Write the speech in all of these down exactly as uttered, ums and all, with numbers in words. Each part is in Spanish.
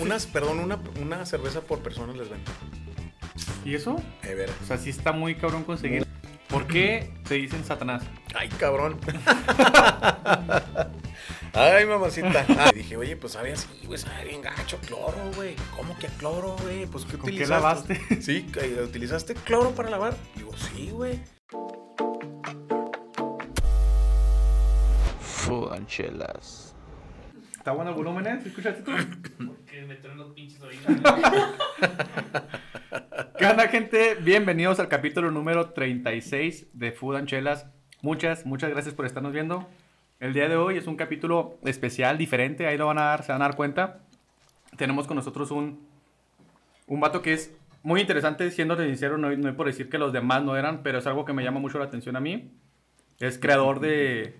Unas, perdón, una, una cerveza por persona les venden. ¿Y eso? Eh, ver. O sea, sí está muy cabrón conseguir. ¿Por qué se dicen Satanás? Ay, cabrón. Ay, mamacita. Ah, dije, oye, pues sabe así, güey, sabe bien gacho, cloro, güey. ¿Cómo que cloro, güey? Pues, ¿qué ¿Con utilizaste? ¿Qué lavaste? Sí, ¿utilizaste cloro para lavar? Digo, sí, güey. Food and Chelas. ¿Está bueno el volumen, eh? ¿Escuchaste tú? Porque me traen los pinches oídos. ¿Qué onda, gente? Bienvenidos al capítulo número treinta y seis de Food and Chelas. Muchas, muchas gracias por estarnos viendo. El día de hoy es un capítulo especial, diferente. Ahí lo van a dar, se van a dar cuenta. Tenemos con nosotros un, un vato que es muy interesante, siendo sincero, no, no es por decir que los demás no eran, pero es algo que me llama mucho la atención a mí. Es creador de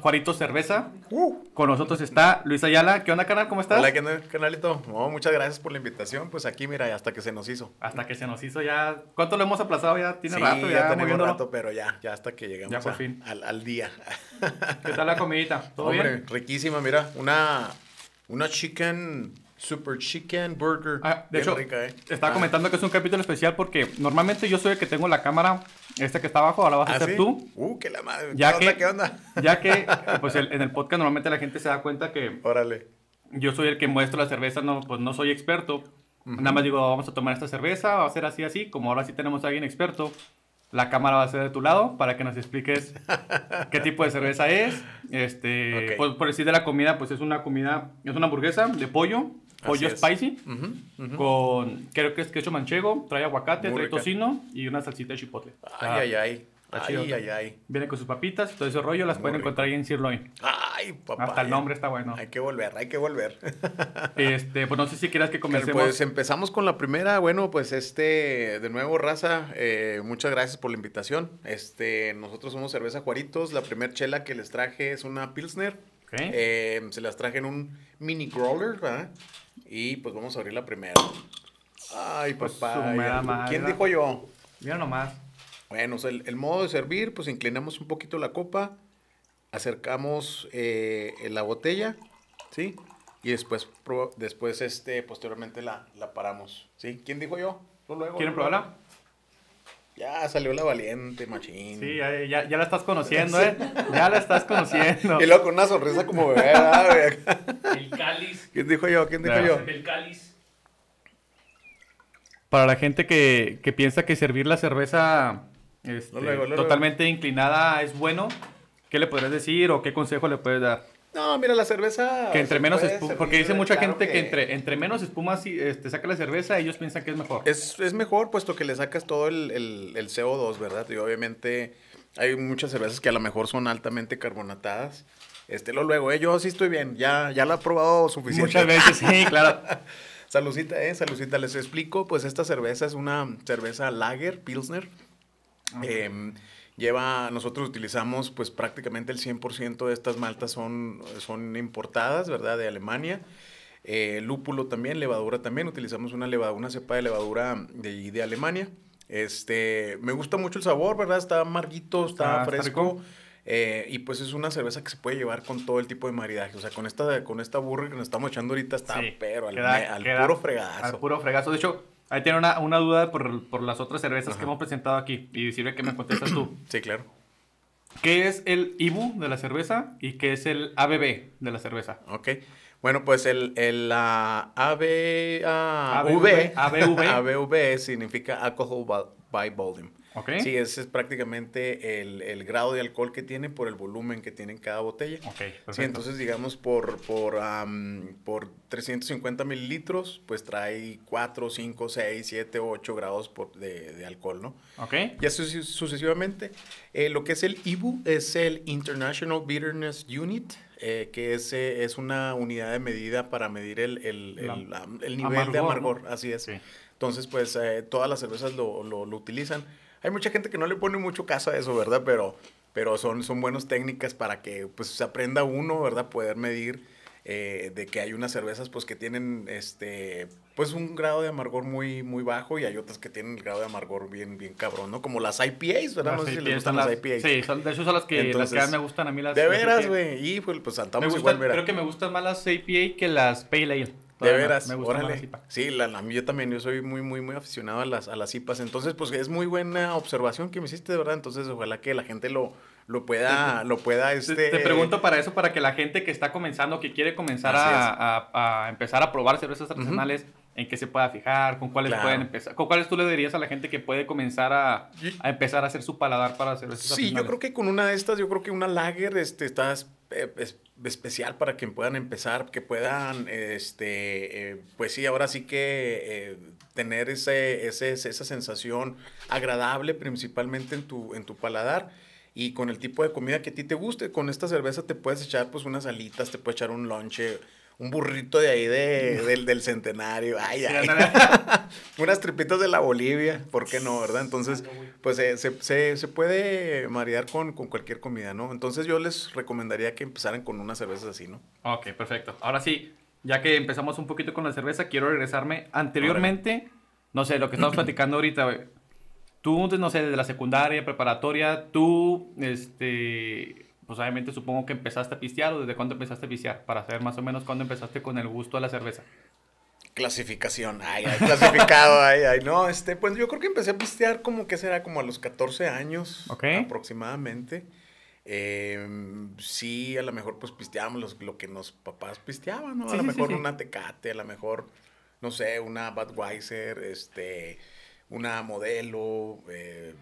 Juaritos Cerveza. Uh. Con nosotros está Luis Ayala. ¿Qué onda, canal? ¿Cómo estás? Hola, ¿qué onda, canalito? Oh, muchas gracias por la invitación. Pues aquí, mira, hasta que se nos hizo. Hasta que se nos hizo ya. ¿Cuánto lo hemos aplazado? Ya tiene sí, rato. Ya, ya tenemos rato, pero ya, ya hasta que llegamos ya por a, fin. Al, al día. ¿Qué tal la comidita? ¿Todo Hombre, bien? Riquísima, mira. Una, una chicken, super chicken burger. Ah, de hecho, rica, ¿eh? Estaba ah. comentando que es un capítulo especial porque normalmente yo soy el que tengo la cámara. Esta que está abajo, ahora vas a ¿Ah, hacer sí? tú. Uh, que la madre. Ya ¿Qué que, onda? ¿Qué onda? Ya que, pues el, en el podcast normalmente la gente se da cuenta que... Órale. Yo soy el que muestro la cerveza, no, pues no soy experto. Uh-huh. Nada más digo, vamos a tomar esta cerveza, va a ser así, así. Como ahora sí tenemos a alguien experto, la cámara va a ser de tu lado para que nos expliques qué tipo de cerveza es. Este, okay. Pues por decir de la comida, pues es una comida, es una hamburguesa de pollo. Pollo Así spicy, uh-huh, uh-huh. con, creo que es queso manchego, trae aguacate, Muy trae rica. tocino y una salsita de chipotle. Ay, ah, ay, ay. Ay, ay, ay. Viene con sus papitas, todo ese rollo, las Muy pueden rico. encontrar ahí en Sirloin. Ay, papá. Hasta el nombre está bueno. Hay que volver, hay que volver. Este, pues no sé si quieras que comencemos. Claro, pues empezamos con la primera. Bueno, pues este, de nuevo, raza, eh, muchas gracias por la invitación. Este, nosotros somos Cerveza Juaritos. La primer chela que les traje es una Pilsner. Okay. Eh, se las traje en un mini growler, ¿verdad? Y pues vamos a abrir la primera. Ay, pues papá. ¿Quién dijo yo? Mira nomás. Bueno, o sea, el, el modo de servir, pues inclinamos un poquito la copa, acercamos eh, la botella, ¿sí? Y después, pro, después este, posteriormente la, la paramos, ¿sí? ¿Quién dijo yo? Luego, ¿Quieren luego. probarla? Ya salió la valiente, machín. Sí, ya, ya, ya la estás conociendo, ¿eh? Ya la estás conociendo. Y luego con una sonrisa como bebé. El cáliz. ¿Quién dijo yo? ¿Quién dijo yo? El cáliz. Para la gente que, que piensa que servir la cerveza este, lo luego, lo totalmente luego. inclinada es bueno, ¿qué le podrías decir o qué consejo le puedes dar? No, mira, la cerveza... Que entre menos espuma, porque dice mucha claro gente que, que entre, entre menos espuma si, este, saca la cerveza, ellos piensan que es mejor. Es, es mejor, puesto que le sacas todo el, el, el C O dos, ¿verdad? Y obviamente hay muchas cervezas que a lo mejor son altamente carbonatadas. Este, lo luego, eh, yo sí estoy bien, ya, ya la he probado suficiente. Muchas veces, sí, claro. Salucita, eh, salucita. Les explico, pues esta cerveza es una cerveza lager, Pilsner. Okay. Eh, Lleva, nosotros utilizamos pues prácticamente el cien por ciento de estas maltas son, son importadas, ¿verdad? De Alemania. Eh, lúpulo también, levadura también. Utilizamos una, levadura, una cepa de levadura de, de Alemania. Este, me gusta mucho el sabor, ¿verdad? Está amarguito, está ah, fresco. Está eh, y pues es una cerveza que se puede llevar con todo el tipo de maridaje. O sea, con esta, con esta burra que nos estamos echando ahorita está, sí, pero al, queda, al queda, puro fregazo. Al puro fregazo. De hecho... Ahí tiene una, una duda por, por las otras cervezas Ajá. que hemos presentado aquí. Y sirve que me contestas tú. Sí, claro. ¿Qué es el I B U de la cerveza y qué es el A B B de la cerveza? Ok. Bueno, pues el, el uh, A B V significa Alcohol by Volume. Ok. Sí, ese es prácticamente el, el grado de alcohol que tiene por el volumen que tiene en cada botella. Ok, perfecto. Sí, entonces, digamos, por, por, um, por trescientos cincuenta mililitros, pues trae cuatro, cinco, seis, siete, ocho grados por, de, de alcohol, ¿no? Ok. Y así sucesivamente. Eh, lo que es el I B U es el International Bitterness Unit, eh, que es, eh, es una unidad de medida para medir el, el, el, el, el nivel amargor, de amargor, ¿no? Así es. Sí. Entonces, pues, eh, todas las cervezas lo, lo, lo utilizan. Hay mucha gente que no le pone mucho caso a eso, ¿verdad? Pero, pero son, son buenas técnicas para que pues, se aprenda uno, ¿verdad? Poder medir eh, de que hay unas cervezas pues, que tienen este, pues, un grado de amargor muy, muy bajo y hay otras que tienen el grado de amargor bien, bien cabrón, ¿no? Como las I P As, ¿verdad? Las no sé si les gustan las, las I P As. Sí, son, de hecho son las que, Entonces, las que me gustan a mí las... De veras, güey. Y pues saltamos me gusta, igual, verás. Creo que me gustan más las I P A que las Pale Ale. De veras, me gusta órale. La cipa. Sí, la, la, yo también, yo soy muy, muy, muy aficionado a las, a las cipas. Entonces, pues es muy buena observación que me hiciste, de verdad. Entonces, ojalá que la gente lo, lo pueda, lo pueda, este... Te, te pregunto para eso, para que la gente que está comenzando, que quiere comenzar a, a, a empezar a probar cervezas artesanales, uh-huh. en qué se pueda fijar, con cuáles claro. pueden empezar, con cuáles tú le dirías a la gente que puede comenzar a, a empezar a hacer su paladar para cervezas sí, artesanales. Sí, yo creo que con una de estas, yo creo que una lager, este, estás... Eh, es, especial para que puedan empezar, que puedan, este, eh, pues sí, ahora sí que eh, tener ese, ese, esa sensación agradable principalmente en tu, en tu paladar y con el tipo de comida que a ti te guste. Con esta cerveza te puedes echar pues unas alitas, te puedes echar un lonche, un burrito de ahí de, del, del Centenario, ay, ay. unas tripitas de la Bolivia, ¿por qué no, verdad? Entonces, pues eh, se, se, se puede marear con, con cualquier comida, ¿no? Entonces yo les recomendaría que empezaran con unas cervezas así, ¿no? Ok, perfecto. Ahora sí, ya que empezamos un poquito con la cerveza, quiero regresarme anteriormente, no sé, lo que estamos platicando ahorita, güey. Tú, no sé, desde la secundaria, preparatoria, tú, este... pues obviamente supongo que empezaste a pistear, o desde cuándo empezaste a pistear, para saber más o menos cuándo empezaste con el gusto a la cerveza. Clasificación, ay, ay, clasificado, ay, ay, no, este, pues yo creo que empecé a pistear como que será como a los catorce años, okay. aproximadamente. Eh, sí, a lo mejor pues pisteábamos los, lo que los papás pisteaban, ¿no? A sí, lo sí, mejor sí. una Tecate, a lo mejor, no sé, una Budweiser, este, una Modelo, eh...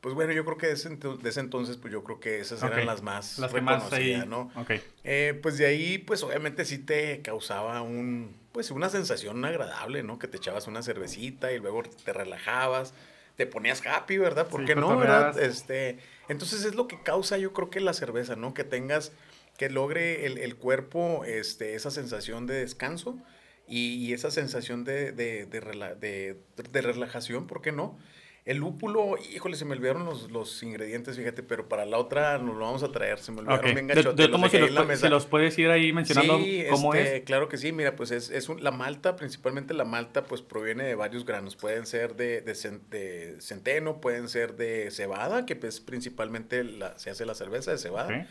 Pues bueno, yo creo que desde ese, ese entonces, pues yo creo que esas eran okay. las más las reconocidas, ahí... ¿no? Okay. Eh, pues de ahí, pues obviamente sí te causaba un, pues una sensación agradable, ¿no? Que te echabas una cervecita y luego te relajabas, te ponías happy, ¿verdad? ¿Por sí, qué no, verdad? Este, entonces es lo que causa yo creo que la cerveza, ¿no? Que tengas, que logre el, el cuerpo este, esa sensación de descanso y, y esa sensación de, de, de, rela, de, de relajación, ¿por qué no? El lúpulo, híjole, se me olvidaron los, los ingredientes, fíjate, pero para la otra nos lo vamos a traer, se me olvidaron okay. bien gachotes. De, de los si, los, la mesa. Si los puedes ir ahí mencionando sí, cómo este, es. Claro que sí, mira, pues es, es un, la malta, principalmente la malta, pues proviene de varios granos, pueden ser de, de, de centeno, pueden ser de cebada, que pues principalmente la, se hace la cerveza de cebada. Okay.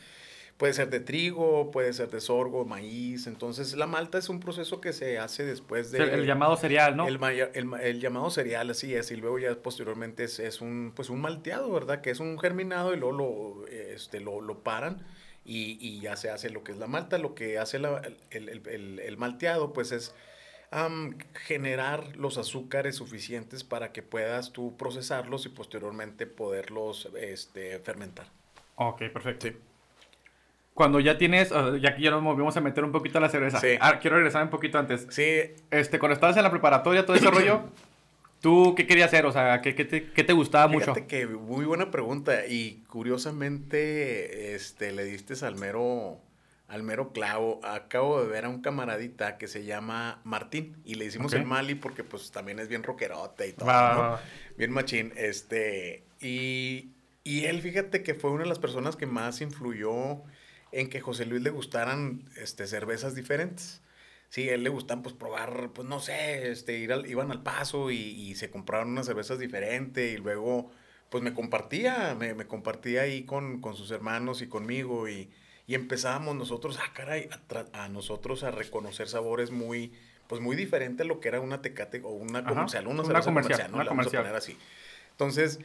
Puede ser de trigo, puede ser de sorgo, maíz. Entonces, la malta es un proceso que se hace después de... El, el llamado cereal, ¿no? El, el, el llamado cereal, así es. Y luego ya posteriormente es, es un, pues un malteado, ¿verdad? Que es un germinado y luego lo, este, lo, lo paran y, y ya se hace lo que es la malta. Lo que hace la, el, el, el, el malteado, pues es um, generar los azúcares suficientes para que puedas tú procesarlos y posteriormente poderlos este, fermentar. Ok, perfecto. Sí. Cuando ya tienes, ya que ya nos movimos a meter un poquito a la cerveza. Sí. Ah, quiero regresar un poquito antes. Sí. Este, cuando estabas en la preparatoria, todo ese rollo, ¿tú qué querías hacer? O sea, ¿qué, qué, te, qué te gustaba Fíjate mucho? Fíjate que muy buena pregunta. Y curiosamente, este, le diste al mero, al mero clavo. Acabo de ver a un camaradita que se llama Martín. Y le hicimos okay. el Mali porque, pues, también es bien rockerote y todo, wow. ¿no? Bien machín. Este, y, y él, fíjate que fue una de las personas que más influyó... en que José Luis le gustaran este, cervezas diferentes. Sí, a él le gustan pues probar, pues no sé, este, ir al, iban al Paso y, y se compraban unas cervezas diferentes y luego pues me compartía, me, me compartía ahí con, con sus hermanos y conmigo y, y empezábamos nosotros, ah caray, a, a nosotros a reconocer sabores muy, pues muy diferentes a lo que era una Tecate o una comercial, Ajá, una, una cerveza comercial, comercial, ¿no? Una la comercial. Vamos a poner así. Entonces...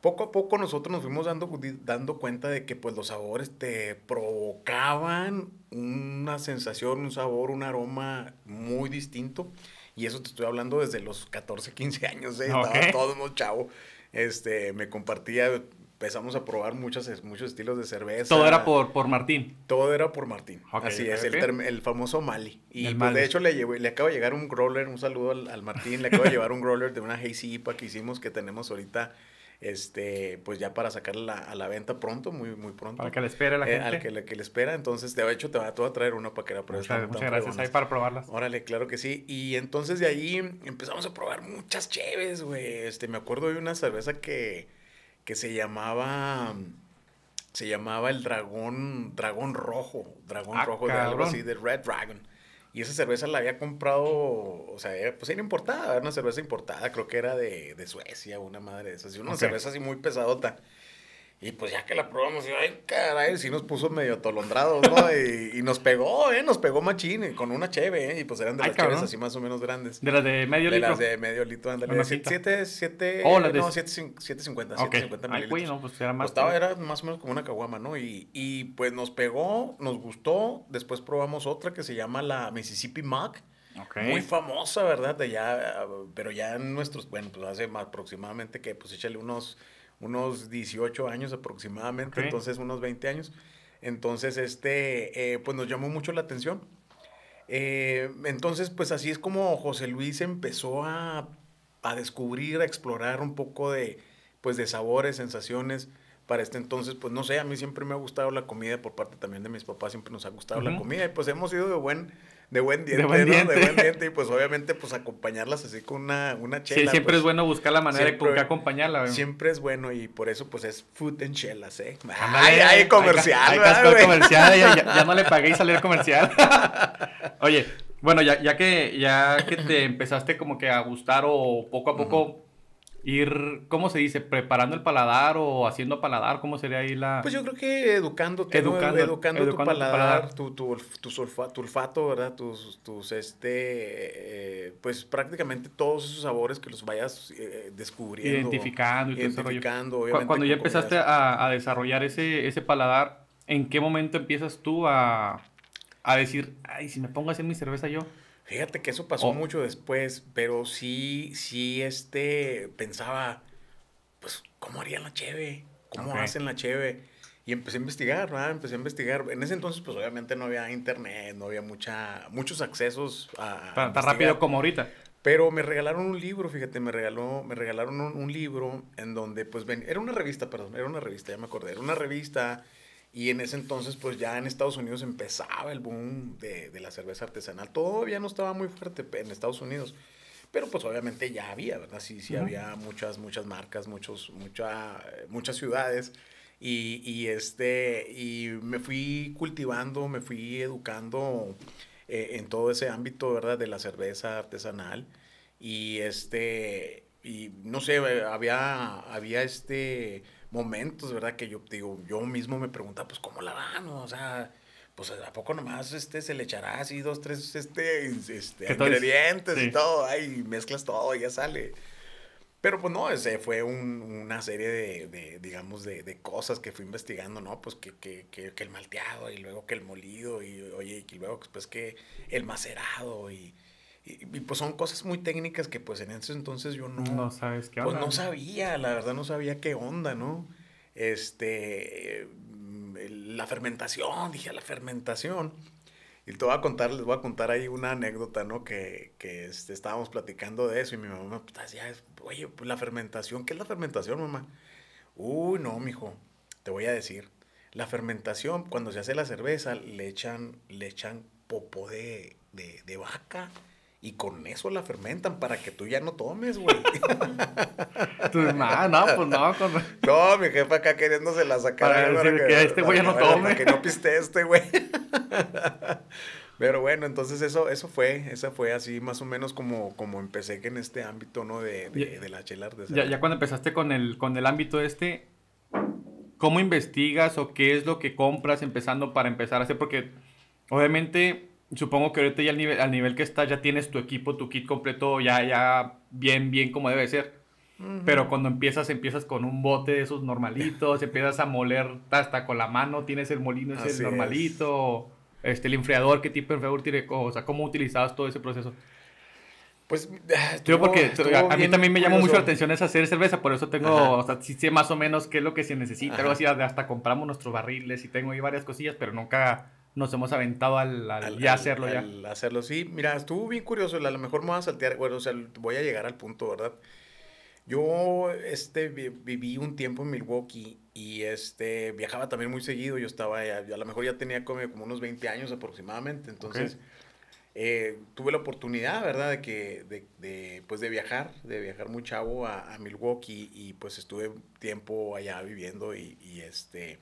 Poco a poco nosotros nos fuimos dando, dando cuenta de que pues, los sabores te provocaban una sensación, un sabor, un aroma muy distinto. Y eso te estoy hablando desde los catorce, quince años. ¿eh? Estaba okay. todo muy chavo. Este, me compartía, empezamos a probar muchas, muchos estilos de cerveza. Todo era por, por Martín. Todo era por Martín. Okay, Así es, okay. el, el famoso Mali. Y pues, Mali. De hecho le, llevo, le acaba de llegar un growler, un saludo al, al Martín. Le acaba de llevar un growler de una Hazy I P A que hicimos, que tenemos ahorita... Este, pues ya para sacarla a la venta pronto, muy, muy pronto. Para que le espere la gente. Eh, al que le, que le espera, entonces de hecho te va, te va a traer una para que la pruebes. Muchas, muchas gracias, ahí para probarlas. Órale, claro que sí. Y entonces de ahí empezamos a probar muchas cheves, güey. Este, me acuerdo de una cerveza que, que se llamaba, se llamaba el dragón, dragón rojo, dragón ah, rojo cabrón. de algo así, de Red Dragon. Y esa cerveza la había comprado, o sea, pues era importada, era una cerveza importada, creo que era de, de Suecia, una madre de esas, una okay. cerveza así muy pesadota. Y pues ya que la probamos, y ay, caray, sí nos puso medio atolondrados, ¿no? Y, y nos pegó, ¿eh? Nos pegó machín, con una cheve, ¿eh? Y pues eran de ay, las cabrón. cheves así más o menos grandes. ¿De las de medio litro? De las de medio litro, ándale. De siete, siete, oh, de... no, siete, siete cincuenta, okay. siete cincuenta mililitros. Ay, güey, no, pues era más. Costaba, era más o menos como una caguama, ¿no? Y, y pues nos pegó, nos gustó, después probamos otra que se llama la Mississippi Mac. Okay. Muy famosa, ¿verdad? De ya, pero ya en nuestros, bueno, pues hace más aproximadamente que, pues échale unos... unos dieciocho años aproximadamente, okay. entonces unos veinte años. Entonces, este, eh, pues nos llamó mucho la atención. Eh, entonces, pues así es como José Luis empezó a, a descubrir, a explorar un poco de, pues, de sabores, sensaciones. Para este entonces, pues no sé, a mí siempre me ha gustado la comida, por parte también de mis papás siempre nos ha gustado uh-huh. la comida. Y pues hemos ido de buen... De buen diente, de buen diente, ¿no? De buen diente. Y pues obviamente pues acompañarlas así con una, una chela. Sí, siempre pues, es bueno buscar la manera siempre, de con qué acompañarla. ¿Verdad? Siempre es bueno y por eso pues es Food and Chelas, ¿eh? Ay, ay, comercial. Hay, ¿verdad, hay comercial, ya, ya, ya no le pagué y salir comercial. Oye, bueno, ya, ya, que, ya que te empezaste como que a gustar o poco a poco uh-huh. ir, ¿cómo se dice? ¿Preparando el paladar o haciendo paladar? ¿Cómo sería ahí la...? Pues yo creo que educándote, educando, ¿no? educando, educando tu paladar, tu, paladar. tu, tu, tu, olfa, tu olfato, ¿verdad? Tus, tus este, eh, pues prácticamente todos esos sabores que los vayas eh, descubriendo. Identificando. Y identificando, obviamente. Cuando ya empezaste a, a desarrollar ese, ese paladar, ¿en qué momento empiezas tú a, a decir, ay, si me pongo a hacer mi cerveza yo? Fíjate que eso pasó oh. mucho después, pero sí, sí, este, pensaba, pues, ¿cómo harían la cheve? ¿Cómo okay. hacen la cheve? Y empecé a investigar, ¿verdad? Empecé a investigar. En ese entonces, pues, obviamente no había internet, no había mucha, muchos accesos a... Tan, tan rápido como ahorita. Pero me regalaron un libro, fíjate, me regaló, me regalaron un, un libro en donde, pues, ven, era una revista, perdón, era una revista, ya me acordé, era una revista... Y en ese entonces, pues ya en Estados Unidos empezaba el boom de, de la cerveza artesanal. Todavía no estaba muy fuerte en Estados Unidos, pero pues obviamente ya había, ¿verdad? Sí, sí, uh-huh. había muchas, muchas marcas, muchos, mucha, muchas ciudades. Y, y, este, y me fui cultivando, me fui educando eh, en todo ese ámbito, ¿verdad? De la cerveza artesanal. Y, este, y no sé, había, había este... momentos, ¿verdad? Que yo digo, yo mismo me preguntaba, pues, ¿cómo la van? O sea, pues, ¿a poco nomás este, se le echará así dos, tres este, este, ingredientes sí. y todo? Ay, mezclas todo y ya sale. Pero, pues, no, ese fue un, una serie de, de digamos, de, de cosas que fui investigando, ¿no? Pues, que, que, que, que el malteado y luego que el molido y, oye, y luego, pues, que el macerado y... Y, y pues son cosas muy técnicas que pues en ese entonces yo no... No sabes qué onda. Pues no sabía, la verdad no sabía qué onda, ¿no? Este, la fermentación, dije, la fermentación. Y te voy a contar, les voy a contar ahí una anécdota, ¿no? Que, que este, estábamos platicando de eso y mi mamá pues, decía, oye, pues la fermentación, ¿qué es la fermentación, mamá? Uy, no, mijo, te voy a decir. La fermentación, cuando se hace la cerveza, le echan, le echan popó de, de, de vaca... Y con eso la fermentan para que tú ya no tomes, güey. Tú, no, no, pues no. Con... No, mi jefa acá queriéndose la sacar. Para, para decir que, que este güey ya no tome. Para que no piste este, güey. Pero bueno, entonces eso eso fue, esa fue así más o menos como, como empecé que en este ámbito, ¿no? De, de, ya, de la chela artesanal. Ya, ya cuando empezaste con el, con el ámbito este, ¿cómo investigas o qué es lo que compras empezando para empezar a hacer? Porque obviamente... Supongo que ahorita ya al nivel, al nivel que estás ya tienes tu equipo, tu kit completo, ya, ya bien, bien como debe ser. Uh-huh. Pero cuando empiezas, empiezas con un bote de esos normalitos, empiezas a moler hasta con la mano, tienes el molino ese así normalito, es. este, el enfriador, ¿qué tipo de enfriador tiene? O sea, ¿cómo utilizabas todo ese proceso? Pues, yo porque a, a mí también me llamó mucho la atención es hacer cerveza, por eso tengo, ajá. o sea, sí sé más o menos qué es lo que se necesita, algo así, hasta compramos nuestros barriles y tengo ahí varias cosillas, pero nunca... Nos hemos aventado al, al, al ya hacerlo al, ya. Al hacerlo, sí. Mira, estuvo bien curioso. A lo mejor me voy a saltear. Bueno, o sea, voy a llegar al punto, ¿verdad? Yo este, viví un tiempo en Milwaukee y este, viajaba también muy seguido. Yo estaba, a, a lo mejor ya tenía como, como unos veinte años aproximadamente. Entonces, okay. eh, tuve la oportunidad, ¿verdad? De que, de, de, pues de viajar, de viajar muy chavo a, a Milwaukee y pues estuve tiempo allá viviendo y, y este...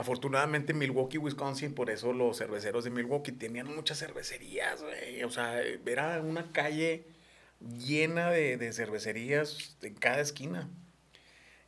Afortunadamente, Milwaukee, Wisconsin, por eso los cerveceros de Milwaukee tenían muchas cervecerías, güey. O sea, era una calle llena de, de cervecerías en cada esquina.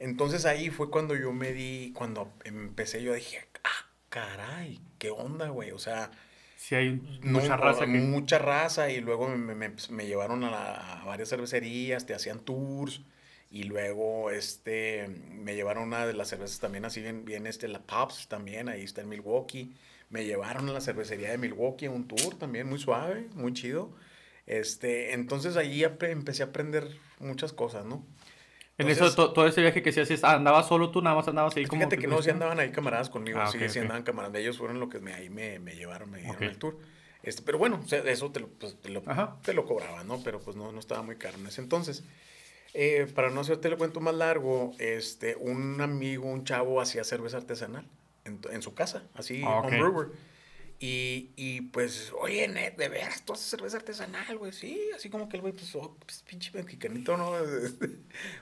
Entonces ahí fue cuando yo me di, cuando empecé, yo dije, ah, caray, qué onda, güey, o sea... Sí, hay mucha no, raza. Que... Mucha raza, y luego me, me, me llevaron a, la, a varias cervecerías, te hacían tours, y luego este, me llevaron una de las cervezas también, así bien, bien este, la Pops también, ahí está en Milwaukee. Me llevaron a la cervecería de Milwaukee a un tour también, muy suave, muy chido. Este, entonces allí empecé a aprender muchas cosas, ¿no? Entonces, en eso, to, todo ese viaje que se hacías, ¿andabas solo tú? ¿Nada más andabas ahí como...? Fíjate que no, sí andaban ahí camaradas conmigo, ah, sí, okay, sí okay. andaban camaradas. Ellos fueron los que me, ahí me, me llevaron, me dieron okay. el tour. Este, pero bueno, o sea, eso te lo, pues, te, lo, te lo cobraba, ¿no? Pero pues no, no estaba muy caro en ese entonces. Eh, para no hacerte el cuento más largo, este, un amigo, un chavo, hacía cerveza artesanal en, en su casa, así, ah, okay. home brewer. Y, y pues, oye, Ned, de veras, tú haces cerveza artesanal, güey, sí, así como que el güey, pues, oh, pues, pinche mexicanito, ¿no?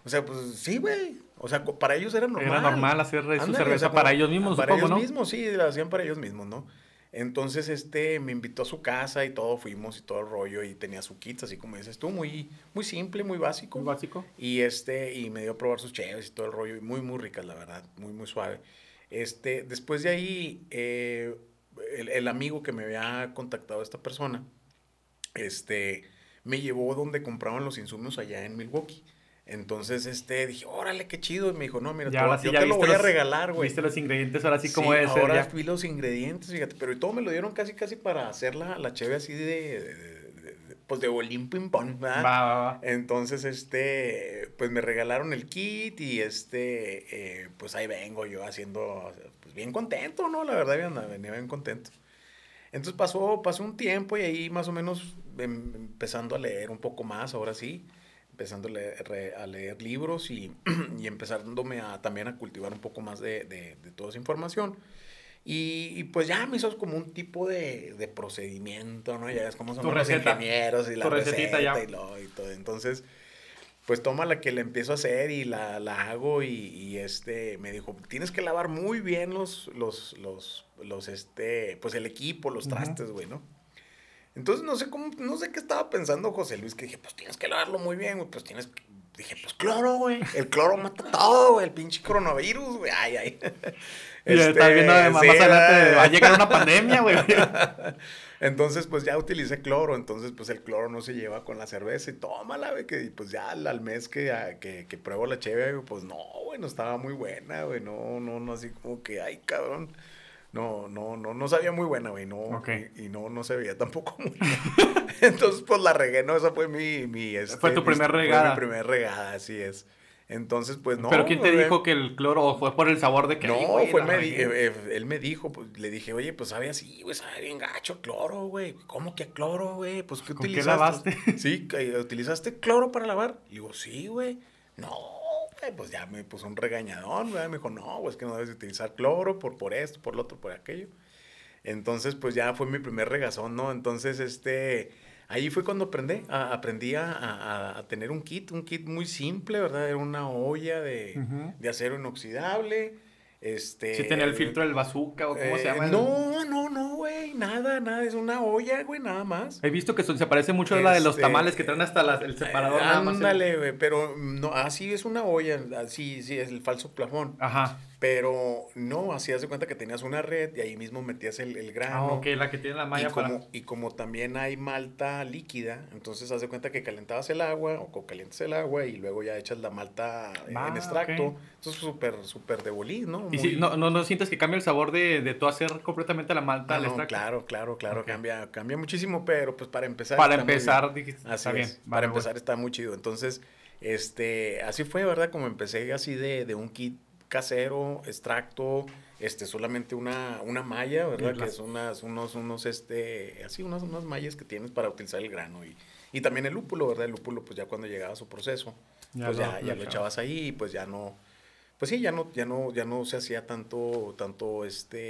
O sea, pues, sí, güey, o sea, para ellos era normal. Era normal hacer Andale, su cerveza o sea, para, para ellos mismos, Para supongo, ellos ¿no? mismos, sí, la hacían para ellos mismos, ¿no? Entonces, este, me invitó a su casa y todo, fuimos y todo el rollo, y tenía su kit, así como dices tú, muy, muy simple, muy básico. Muy básico. Y este, y me dio a probar sus cheves y todo el rollo, y muy, muy ricas, la verdad, muy, muy suave. Este, después de ahí, eh... El, el amigo que me había contactado esta persona, este, me llevó donde compraban los insumos allá en Milwaukee. Entonces, este, dije, órale, qué chido. Y me dijo, no, mira, ya, tú, sí, yo te lo voy los, a regalar, güey. Viste los ingredientes, ahora sí como sí, es. Ahora fui los ingredientes, fíjate. Pero y todo me lo dieron casi, casi para hacer la, la cheve así de, de, de, de pues de bolín ping pong, ¿verdad? Va, va, va. Entonces, este, pues me regalaron el kit y este, eh, pues ahí vengo yo haciendo... bien contento, ¿no? La verdad, bien, venía bien contento. Entonces pasó, pasó un tiempo y ahí más o menos em, empezando a leer un poco más, ahora sí, empezando a leer, a leer libros y, y empezándome a, también a cultivar un poco más de, de, de toda esa información. Y, y pues ya me hizo como un tipo de, de procedimiento, ¿no? Ya es como son los ingenieros y la receta ya. Y, lo, y todo. Entonces... pues toma la que la empiezo a hacer y la, la hago y, y este, me dijo, tienes que lavar muy bien los, los, los, los, este, pues el equipo, los trastes, güey, ¿no? Entonces, no sé cómo, no sé qué estaba pensando José Luis, que dije, pues tienes que lavarlo muy bien, güey, pues tienes que, dije, pues cloro, güey, el cloro mata todo, güey, el pinche coronavirus, güey, ay, ay. Este, estás viendo de más, sí, más adelante, va a llegar una pandemia, güey. Entonces, pues ya utilicé cloro, entonces, pues el cloro no se lleva con la cerveza y tómala, güey, que pues ya al mes que, a, que, que pruebo la chévere, pues no, güey, no estaba muy buena, güey, no, no, no, así como que, ay, cabrón, no, no, no, no sabía muy buena, güey, no, okay. y, y no, no se veía tampoco muy buena. Entonces, pues la regué, no, esa fue mi, mi, este, Fue tu mi, primer regada. Fue mi primer regada, así es. Entonces, pues, no. ¿Pero quién te güey. dijo que el cloro fue por el sabor de que... No, ahí, güey, fue me di eh, él me dijo, pues, le dije, oye, pues, sabe así, güey, sabe bien gacho, cloro, güey. ¿Cómo que cloro, güey? Pues, ¿qué utilizaste? ¿Qué lavaste? Sí, ¿utilizaste cloro para lavar? Y digo, sí, güey. No, güey, pues, ya me puso un regañadón, güey. Me dijo, no, güey, es que no debes utilizar cloro por, por esto, por lo otro, por aquello. Entonces, pues, ya fue mi primer regazón, ¿no? Entonces, este... ahí fue cuando aprendí, a, aprendí a, a, a tener un kit, un kit muy simple, ¿verdad? Era una olla de, uh-huh. de acero inoxidable. Este, ¿Sí tenía el filtro del bazooka o cómo eh, se llama? No, no, no, güey, nada, nada, es una olla, güey, nada más. He visto que se parece mucho este, a la de los tamales que traen hasta la, el separador. Ándale, güey, pero no, así es una olla, así sí, es el falso plafón. Ajá. Pero no, así das de cuenta que tenías una red y ahí mismo metías el, el grano. Ah, ok, la que tiene la malla y como, para... Y como también hay malta líquida, entonces haz de cuenta que calentabas el agua o calientas el agua y luego ya echas la malta ah, en extracto. Okay. Eso es súper, súper de bolí, ¿no? Muy... ¿Y si no, no, no sientes que cambia el sabor de, de tú hacer completamente la malta al no, no, extracto? Claro, claro, claro, okay. cambia, cambia muchísimo, pero pues para empezar... Para empezar, dijiste, así está bien. Vale, para empezar bueno. está muy chido. Entonces, este, así fue, ¿verdad? Como empecé así de, de un kit casero, extracto, este, solamente una, una malla, ¿verdad? Claro. Que son unas, unos, unos, este, así, unas, unas mallas que tienes para utilizar el grano y, y también el lúpulo, ¿verdad? El lúpulo, pues ya cuando llegaba a su proceso, ya pues lo, ya, ya lo echabas ahí y pues ya no, pues sí, ya no, ya no, ya no se hacía tanto, tanto, este,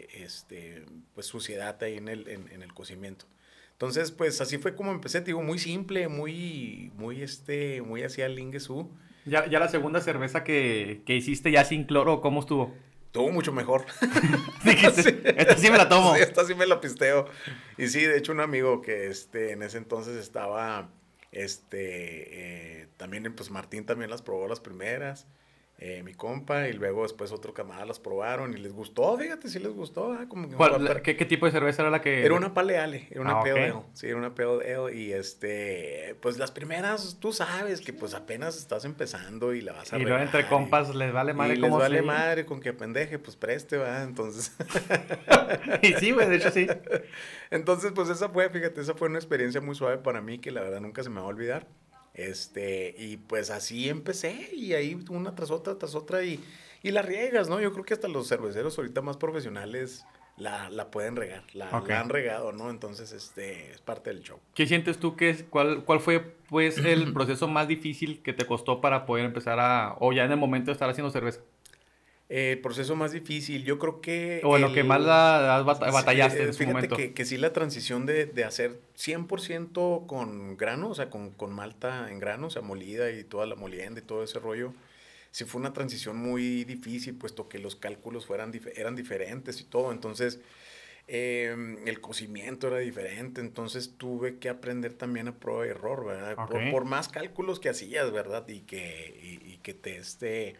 eh, este, pues suciedad ahí en el, en, en el cocimiento. Entonces, pues así fue como empecé, te digo, muy simple, muy, muy, este, muy hacia el ingesú. Ya, ya la segunda cerveza que, que hiciste ya sin cloro, ¿cómo estuvo? Estuvo mucho mejor. Dijiste, sí. Esta sí me la tomo. Sí, esta sí me la pisteo. Y sí, de hecho, un amigo que este, en ese entonces estaba, este, eh, también, pues Martín también las probó las primeras. eh, mi compa, y luego después otro camarada las probaron y les gustó, fíjate, sí les gustó. ¿eh? Como que ¿Cuál, la, ¿qué, ¿Qué tipo de cerveza era la que...? Era una pale ale, era una ah, pale okay. ale, sí, era una pale ale, y este, pues las primeras, tú sabes que pues apenas estás empezando y la vas a... Y luego entre compas y, les vale madre como les vale sea. madre con que pendeje, pues preste, ¿verdad? Entonces... Y sí, güey, de hecho sí. Entonces, pues esa fue, fíjate, esa fue una experiencia muy suave para mí que la verdad nunca se me va a olvidar. Este, y pues así empecé, y ahí una tras otra, tras otra, y, y la riegas, ¿no? Yo creo que hasta los cerveceros ahorita más profesionales la, la pueden regar, la, okay. la han regado, ¿no? Entonces, este, es parte del show. ¿Qué sientes tú que es, cuál, cuál fue, pues, el proceso más difícil que te costó para poder empezar a, o ya en el momento de estar haciendo cerveza? Eh, el proceso más difícil, yo creo que... O en el, lo que más la, la batallaste sí, en su fíjate momento. Fíjate que, que sí, la transición de, de hacer cien por ciento con grano, o sea, con, con malta en grano, o sea, molida y toda la molienda y todo ese rollo, sí fue una transición muy difícil, puesto que los cálculos fueran dif eran diferentes y todo, entonces... Eh, el cocimiento era diferente, entonces tuve que aprender también a prueba y error, ¿verdad? Okay. Por, por más cálculos que hacías, ¿verdad? Y que, y, y que te... este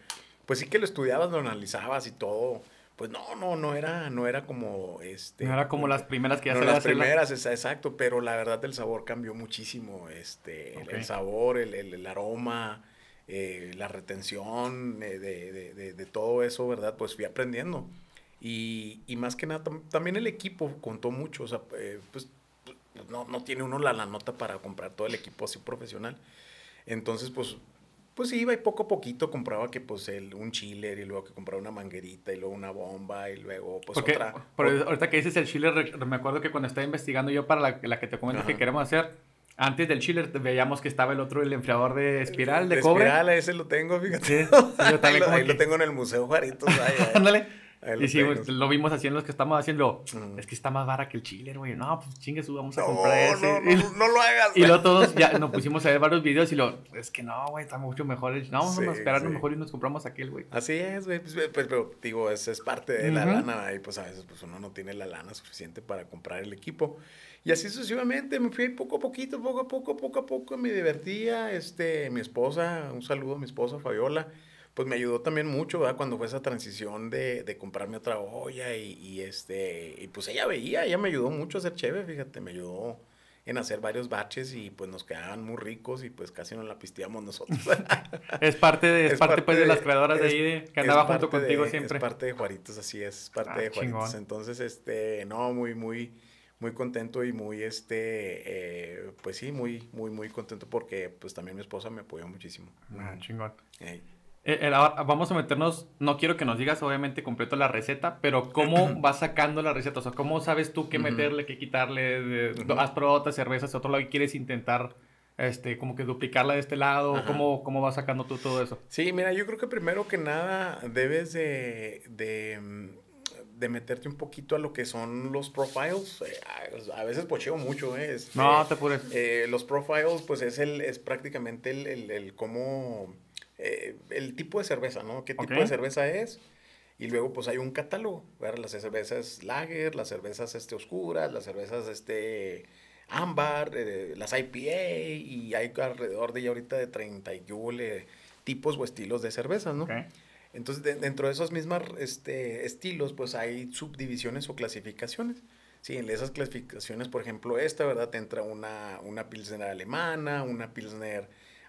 pues sí que lo estudiabas, lo analizabas y todo, pues no, no, no era, no era como, este... No era como las primeras que ya no se las primeras, la... exacto, pero la verdad el sabor cambió muchísimo, este, okay. el sabor, el, el, el aroma, eh, la retención eh, de, de, de, de todo eso, ¿verdad? Pues fui aprendiendo, y, y más que nada, tam también el equipo contó mucho, o sea, eh, pues no, no tiene uno la, la nota para comprar todo el equipo así profesional, entonces, pues... Pues iba y poco a poquito compraba que pues el, un chiller y luego que compraba una manguerita y luego una bomba y luego pues Porque, otra. Pero ahorita que dices el chiller, me acuerdo que cuando estaba investigando yo para la, la que te comento que queremos hacer, antes del chiller veíamos que estaba el otro, el enfriador de espiral de, de cobre. Espiral, ese lo tengo, fíjate. Sí, yo también ahí que... lo tengo en el Museo Juaritos. Ándale. Y sí, pues, lo vimos así en los que estamos haciendo. Mm. Es que está más barata que el chiller, güey. No, pues chingues, vamos a no, comprar ese. No, no, no lo hagas. Y luego todos ya nos pusimos a ver varios videos y lo, es que no, güey, está mucho mejor. El... No, vamos sí, a esperarnos sí. mejor y nos compramos aquel, güey. Así es, güey. Pues, pues, pero, digo, eso es parte de uh -huh. la lana. Y pues a veces pues, uno no tiene la lana suficiente para comprar el equipo. Y así sucesivamente me fui poco a poquito, poco a poco, poco a poco. Me divertía. Este, mi esposa, un saludo a mi esposa, Fabiola. Pues me ayudó también mucho, ¿verdad? Cuando fue esa transición de, de comprarme otra olla y, y este, y pues ella veía, ella me ayudó mucho a hacer cheve, fíjate, me ayudó en hacer varios batches y pues nos quedaban muy ricos y pues casi nos la pisteamos nosotros. Es parte de, es, es parte, parte pues de, de las creadoras es, de ahí de, que andaba junto contigo de, siempre. Es parte de Juaritos, así es, es parte ah, de Juaritos. Chingón. Entonces, este, no, muy, muy, muy contento y muy, este, eh, pues sí, muy, muy, muy contento porque pues también mi esposa me apoyó muchísimo. Ah, chingón. Eh, Eh, eh, vamos a meternos, no quiero que nos digas obviamente completo la receta, pero ¿cómo vas sacando la receta? O sea, ¿cómo sabes tú qué meterle, qué quitarle? De, de, ¿Has probado otras cervezas de otro lado y quieres intentar este, como que duplicarla de este lado? ¿Cómo, ¿Cómo vas sacando tú todo eso? Sí, mira, yo creo que primero que nada debes de, de, de meterte un poquito a lo que son los profiles. Eh, a veces pocheo mucho, ¿eh? Este, no, te apures. Eh, los profiles, pues es, el, es prácticamente el, el, el cómo... Eh, el tipo de cerveza, ¿no? ¿Qué tipo okay. de cerveza es? Y luego, pues, hay un catálogo, ¿verdad? Las cervezas lager, las cervezas este, oscuras, las cervezas este, ámbar, eh, las I P A, y hay alrededor de ya ahorita de treinta y uno eh, tipos o estilos de cervezas, ¿no? Okay. Entonces, de, dentro de esos mismos este, estilos, pues, hay subdivisiones o clasificaciones. Sí, en esas clasificaciones, por ejemplo, esta, ¿verdad? Te entra una, una pilsner alemana, una pilsner...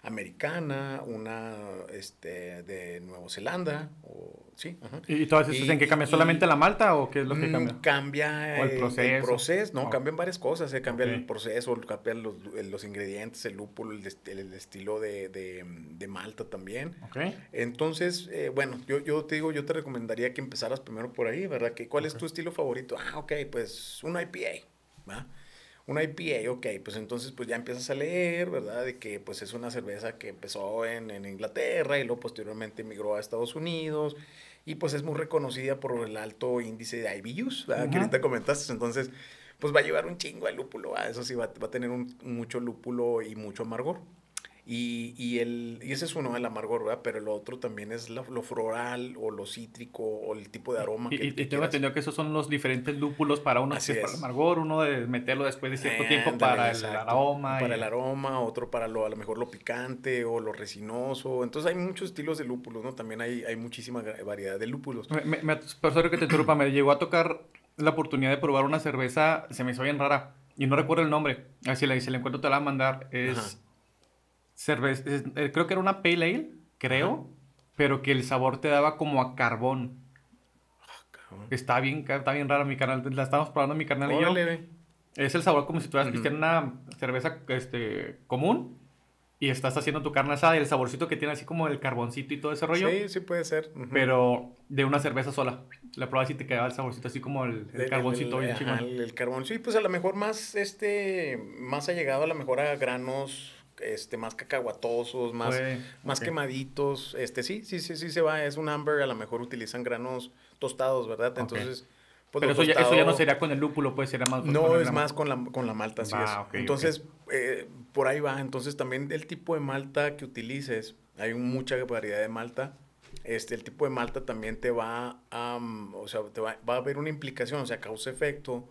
americana, una este, de Nueva Zelanda, o, sí. Ajá. ¿Y todas esas en qué cambia? ¿Solamente y, la malta o qué es lo que cambia? Cambia el, el proceso, el proceso no, oh. cambian varias cosas, eh, cambia okay. el proceso, cambian los, los ingredientes, el lúpulo, el, el estilo de, de, de malta también. Okay. Entonces, eh, bueno, yo, yo te digo, yo te recomendaría que empezaras primero por ahí, ¿verdad? Que, ¿cuál okay. es tu estilo favorito? Ah, ok, pues un I P A, ¿verdad? Una I P A, ok, pues entonces pues ya empiezas a leer, ¿verdad? De que pues es una cerveza que empezó en, en Inglaterra y luego posteriormente migró a Estados Unidos y pues es muy reconocida por el alto índice de I B Us, ¿verdad? Uh-huh. Que ahorita comentaste, entonces pues va a llevar un chingo de lúpulo, ¿verdad? Eso sí, va, va a tener un, mucho lúpulo y mucho amargor. Y, y, el, y ese es uno, el amargor, ¿verdad? Pero el otro también es lo, lo floral o lo cítrico o el tipo de aroma. Y, que, y, que y tengo entendido que esos son los diferentes lúpulos para uno que es para el amargor, uno de meterlo después de cierto eh, tiempo andale, para exacto, el aroma. Para y... el aroma, otro para lo a lo mejor lo picante o lo resinoso. Entonces hay muchos estilos de lúpulos, ¿no? También hay, hay muchísima variedad de lúpulos. Me, me, perdón que te interrumpa, me llegó a tocar la oportunidad de probar una cerveza, se me hizo bien rara y no recuerdo el nombre. Así la, si la encuentro te la voy a mandar. Es... Ajá. Cerveza, creo que era una pale ale, creo, ajá, pero que el sabor te daba como a carbón. Oh, está bien, está bien rara mi canal, la estábamos probando mi canal y yo. Es el sabor como si tuvieras que tener una cerveza este, común y estás haciendo tu carne asada y el saborcito que tiene así como el carboncito y todo ese rollo. Sí, sí puede ser. Uh-huh. Pero de una cerveza sola. La pruebas y te quedaba el saborcito así como el, el, el carboncito. El, el, ajá, el, el carbón, sí, pues a lo mejor más, este, más allegado a lo mejor a granos... Este, más cacahuatosos, más, Uy, más okay. quemaditos, este, sí, sí, sí, sí se va, es un amber, a lo mejor utilizan granos tostados, ¿verdad? Entonces, okay. pues pero eso, tostado... ya, eso ya no sería con el lúpulo, puede ser más... No, es más con la, con la malta, así ah, es. Okay, entonces, okay. Eh, por ahí va, entonces también el tipo de malta que utilices, hay mucha variedad de malta, este, el tipo de malta también te va a, um, o sea, te va, va a haber una implicación, o sea, causa efecto,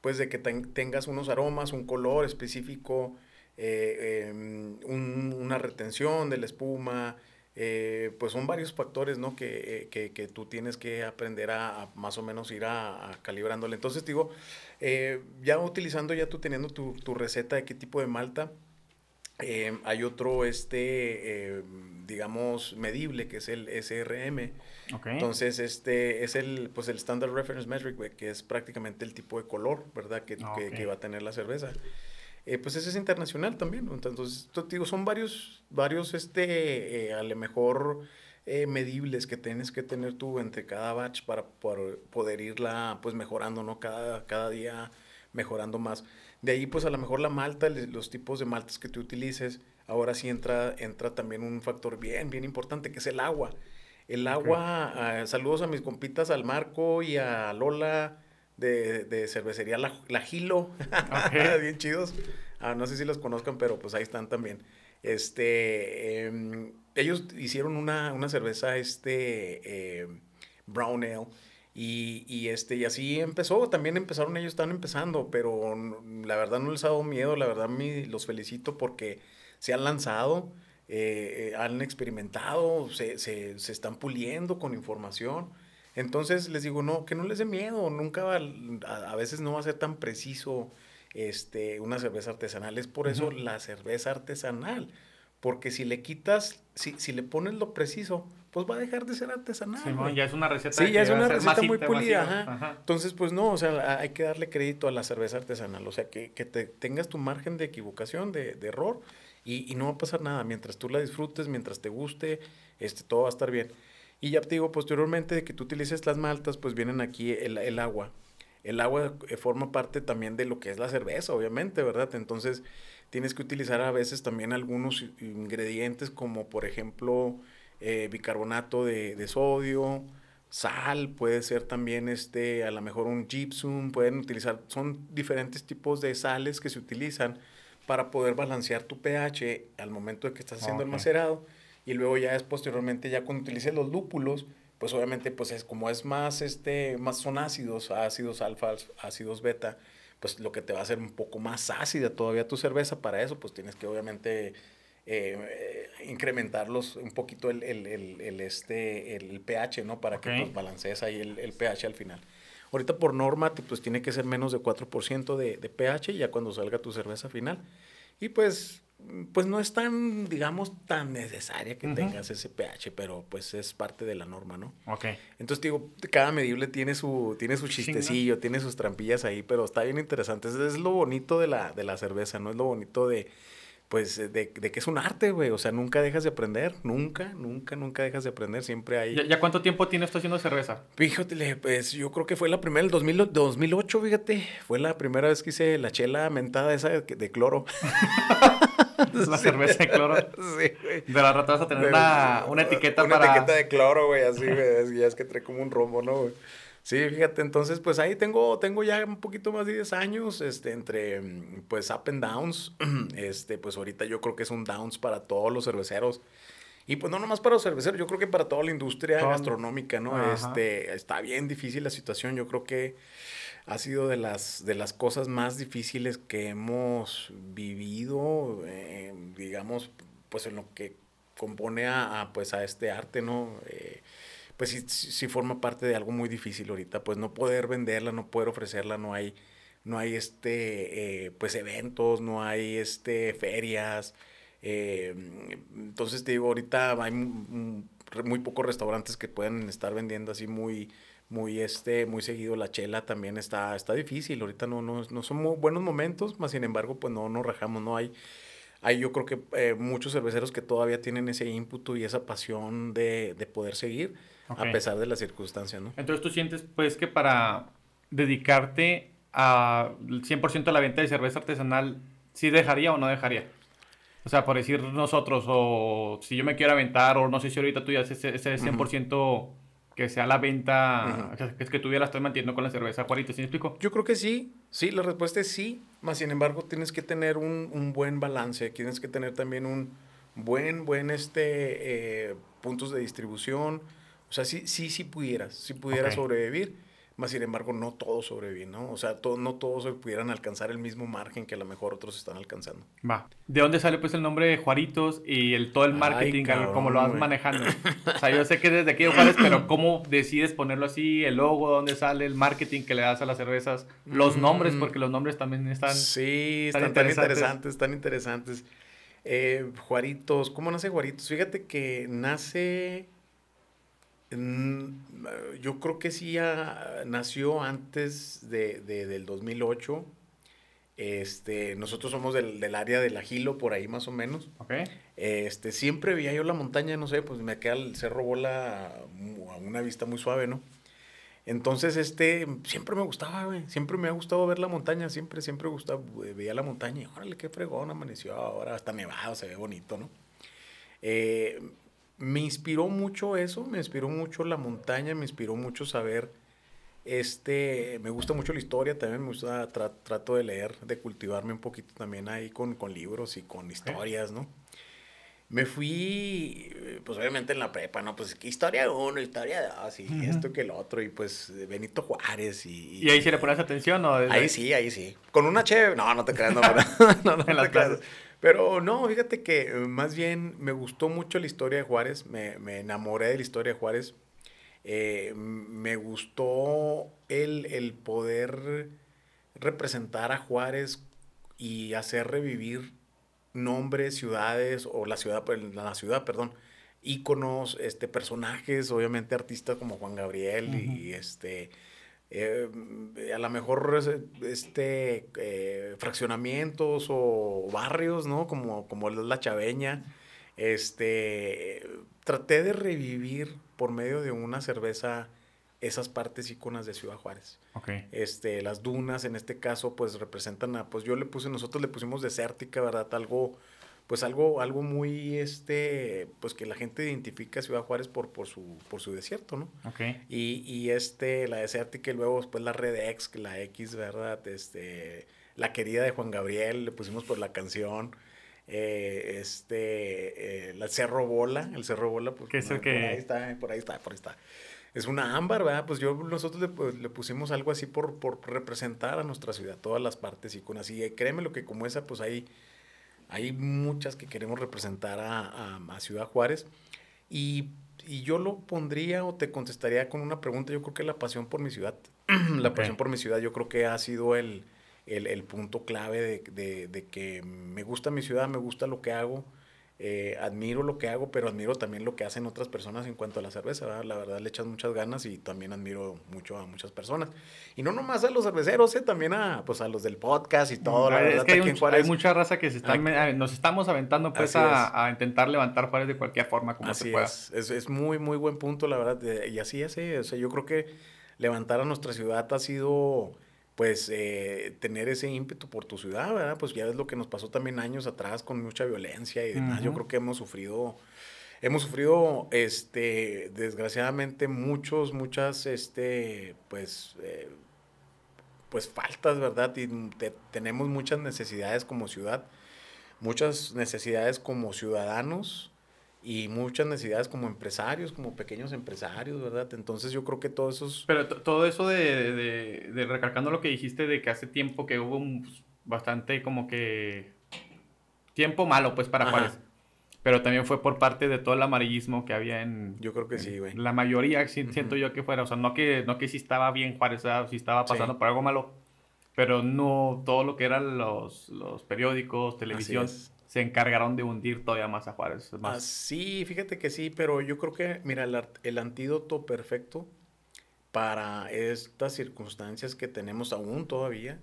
pues de que ten, tengas unos aromas, un color específico... Eh, eh, un, una retención de la espuma, eh, pues son varios factores, ¿no? Que, que, que tú tienes que aprender a, a más o menos ir a, a calibrándole. Entonces, digo, eh, ya utilizando, ya tú teniendo tu, tu receta de qué tipo de malta, eh, hay otro, este, eh, digamos, medible, que es el S R M. Okay. Entonces, este es el, pues, el Standard Reference Metric, que es prácticamente el tipo de color, ¿verdad? Que, okay. que, que va a tener la cerveza. Eh, pues ese es internacional también, entonces, te digo, son varios, varios este, eh, a lo mejor eh, medibles que tienes que tener tú entre cada batch para, para poder irla, pues, mejorando, ¿no? Cada, cada día mejorando más. De ahí, pues, a lo mejor la malta, los tipos de maltas que tú utilices, ahora sí entra, entra también un factor bien, bien importante, que es el agua. El agua, okay. eh, saludos a mis compitas, al Marco y a Lola, De, de cervecería La, la Gilo, okay. bien chidos, ah, no sé si los conozcan, pero pues ahí están también, este, eh, ellos hicieron una, una cerveza, este, eh, brown ale, y, y este, y así empezó, también empezaron, ellos están empezando, pero la verdad no les ha dado miedo, la verdad me, los felicito porque se han lanzado, eh, eh, han experimentado, se, se, se están puliendo con información. Entonces, les digo, no, que no les dé miedo, nunca va, a, a veces no va a ser tan preciso este, una cerveza artesanal. Es por eso uh-huh. la cerveza artesanal, porque si le quitas, si, si le pones lo preciso, pues va a dejar de ser artesanal. Sí, ¿no? Ya es una receta. Sí, ya es una receta muy pulida. Ajá. Ajá. Entonces, pues no, o sea, hay que darle crédito a la cerveza artesanal, o sea, que, que te tengas tu margen de equivocación, de, de error, y, y no va a pasar nada. Mientras tú la disfrutes, mientras te guste, este, todo va a estar bien. Y ya te digo, posteriormente de que tú utilices las maltas, pues vienen aquí el, el agua. El agua forma parte también de lo que es la cerveza, obviamente, ¿verdad? Entonces, tienes que utilizar a veces también algunos ingredientes como, por ejemplo, eh, bicarbonato de, de sodio, sal, puede ser también, este, a lo mejor un gypsum, pueden utilizar, son diferentes tipos de sales que se utilizan para poder balancear tu pH al momento de que estás haciendo okay. el macerado. Y luego ya es posteriormente, ya cuando utilices los lúpulos, pues obviamente, pues es como es más, este, más son ácidos, ácidos alfa, ácidos beta, pues lo que te va a hacer un poco más ácida todavía tu cerveza. Para eso, pues tienes que obviamente eh, incrementarlos un poquito el, el, el, el, este, el pH, ¿no? Para okay. que pues, balancees ahí el, el pH al final. Ahorita por norma, pues tiene que ser menos de cuatro por ciento de, de pH ya cuando salga tu cerveza final. Y pues... pues no es tan, digamos, tan necesaria que uh-huh. tengas ese pH, pero pues es parte de la norma, ¿no? Ok. Entonces, digo, cada medible tiene su, tiene su chistecillo, ¿sí, no? Tiene sus trampillas ahí, pero está bien interesante. Eso es lo bonito de la, de la cerveza, ¿no? Es lo bonito de, pues, de, de que es un arte, güey. O sea, nunca dejas de aprender, nunca, nunca, nunca dejas de aprender. Siempre hay... ¿Ya, ya cuánto tiempo tienes tú haciendo cerveza? Fíjate, pues yo creo que fue la primera, el dos mil ocho, fíjate. Fue la primera vez que hice la chela mentada esa de cloro. Es la cerveza de cloro. Sí, güey. De la rata vas a tener una, una etiqueta una para... Una etiqueta de cloro, güey, así, güey. Ya es que trae como un rombo, ¿no, güey? Sí, fíjate, entonces pues ahí tengo, tengo ya un poquito más de diez años, este, entre pues up and downs, este, pues ahorita yo creo que es un downs para todos los cerveceros. Y pues no nomás para los cerveceros, yo creo que para toda la industria Tom. gastronómica, ¿no? Ajá. Este, está bien difícil la situación, yo creo que ha sido de las, de las cosas más difíciles que hemos vivido, eh, digamos, pues en lo que compone a, a, pues a este arte, ¿no? Eh, pues sí, sí forma parte de algo muy difícil ahorita, pues no poder venderla, no poder ofrecerla, no hay, no hay este, eh, pues eventos, no hay este, ferias. Eh, entonces te digo, ahorita hay muy, muy pocos restaurantes que puedan estar vendiendo así muy, muy, este, muy seguido. La chela también está, está difícil, ahorita no, no, no son muy buenos momentos, más sin embargo, pues no nos rajamos, no hay, hay yo creo que eh, muchos cerveceros que todavía tienen ese ímpetu y esa pasión de, de poder seguir, okay, a pesar de las circunstancias, ¿no? Entonces tú sientes pues que para dedicarte a cien por ciento a la venta de cerveza artesanal, ¿sí dejaría o no dejaría? O sea, por decir nosotros, o si yo me quiero aventar, o no sé si ahorita tú ya haces ese cien por ciento uh-huh. que sea la venta, uh-huh. que, que tú ya la estás manteniendo con la cerveza, Juaritos, ¿sí me explico? Yo creo que sí, sí, la respuesta es sí, más sin embargo tienes que tener un, un buen balance, tienes que tener también un buen, buen, este, eh, puntos de distribución, o sea, sí, sí, sí pudieras, sí pudieras okay. sobrevivir. Más sin embargo, no todos sobreviven, ¿no? O sea, todo, no todos pudieran alcanzar el mismo margen que a lo mejor otros están alcanzando. Va. ¿De dónde sale, pues, el nombre de Juaritos y el, todo el marketing, cómo lo vas wey. manejando? O sea, yo sé que desde aquí de Juárez, pero ¿cómo decides ponerlo así? ¿El logo? ¿Dónde sale? ¿El marketing que le das a las cervezas? ¿Los mm. nombres? Porque los nombres también están... Sí, están, están interesantes. tan interesantes, tan interesantes. Eh, Juaritos. ¿Cómo nace Juaritos? Fíjate que nace... Yo creo que sí ya nació antes de, de, del dos mil ocho. Este, nosotros somos del, del área del Ajilo, por ahí más o menos. Okay. Este, siempre veía yo la montaña, no sé, pues me queda el Cerro Bola a una vista muy suave, ¿no? Entonces, este, siempre me gustaba, güey. Siempre me ha gustado ver la montaña, siempre, siempre gustaba, veía la montaña y órale, qué fregón, amaneció ahora, hasta nevado, se ve bonito, ¿no? Eh... Me inspiró mucho eso, me inspiró mucho la montaña, me inspiró mucho saber, este, me gusta mucho la historia, también me gusta, tra, trato de leer, de cultivarme un poquito también ahí con, con libros y con historias, ¿no? Me fui, pues obviamente en la prepa, ¿no? Pues historia de uno, historia de dos, y uh-huh. esto que el otro, y pues Benito Juárez, y... ¿Y ahí sí le pones atención o...? Ahí, ahí sí, ahí sí. Con una chévere, no, no te creas, no, no, no, no te creas. Pero no, fíjate que más bien me gustó mucho la historia de Juárez, me, me enamoré de la historia de Juárez, eh, me gustó el, el poder representar a Juárez y hacer revivir nombres, ciudades, o la ciudad, la ciudad, perdón, íconos, este, personajes, obviamente artistas como Juan Gabriel uh-huh. y este... Eh, a lo mejor este eh, fraccionamientos o barrios, ¿no? Como, como la Chaveña. Este, traté de revivir por medio de una cerveza esas partes íconas de Ciudad Juárez. Okay. Este, las dunas, en este caso, pues representan a, pues yo le puse, nosotros le pusimos desértica, ¿verdad? Algo, pues algo, algo muy, este, pues que la gente identifica a Ciudad Juárez por, por, su, por su desierto, ¿no? Okay. Y, y este, la desértica y luego después la Red equis, la X, ¿verdad? Este, la querida de Juan Gabriel, le pusimos por la canción, eh, este, eh, la Cerro Bola, el Cerro Bola, pues ¿qué es no, que... por ahí está, por ahí está, por ahí está. Es una ámbar, ¿verdad? Pues yo, nosotros le, pues, le pusimos algo así por, por representar a nuestra ciudad, todas las partes y con así, créeme lo que como esa, pues ahí... Hay muchas que queremos representar a, a, a Ciudad Juárez y, y yo lo pondría o te contestaría con una pregunta, yo creo que la pasión por mi ciudad, la pasión okay. por mi ciudad yo creo que ha sido el, el, el punto clave de, de, de que me gusta mi ciudad, me gusta lo que hago, eh, admiro lo que hago, pero admiro también lo que hacen otras personas en cuanto a la cerveza, ¿verdad? La verdad le echas muchas ganas y también admiro mucho a muchas personas. Y no nomás a los cerveceros, ¿eh? También a, pues, a los del podcast y todo. La verdad, es que hay, un, Juárez, hay mucha raza que se está, hay, nos estamos aventando pues a, a intentar levantar Juárez de cualquier forma como así se pueda. Es, es, es muy, muy buen punto, la verdad. De, y así es, eh, o sea, yo creo que levantar a nuestra ciudad ha sido... pues eh, tener ese ímpetu por tu ciudad, ¿verdad? Pues ya ves lo que nos pasó también años atrás con mucha violencia y demás. Uh-huh. Yo creo que hemos sufrido Hemos sufrido, este, desgraciadamente, muchos, muchas, este, pues, eh, pues faltas, ¿verdad? Y te, tenemos muchas necesidades como ciudad, muchas necesidades como ciudadanos y muchas necesidades como empresarios, como pequeños empresarios, ¿verdad? Entonces yo creo que todo eso es... Pero todo eso de, de, de, de recalcando lo que dijiste de que hace tiempo que hubo un, bastante como que... tiempo malo, pues, para Juárez. Pero también fue por parte de todo el amarillismo que había en... Yo creo que sí, güey. La mayoría, siento yo que fuera. O sea, no que, no que sí estaba bien Juárez, o sea, sí estaba pasando sí. por algo malo. Pero no todo lo que eran los, los periódicos, televisión, se encargaron de hundir todavía más a Juárez. Más. Ah, sí, fíjate que sí, pero yo creo que, mira, el, el antídoto perfecto para estas circunstancias que tenemos aún todavía,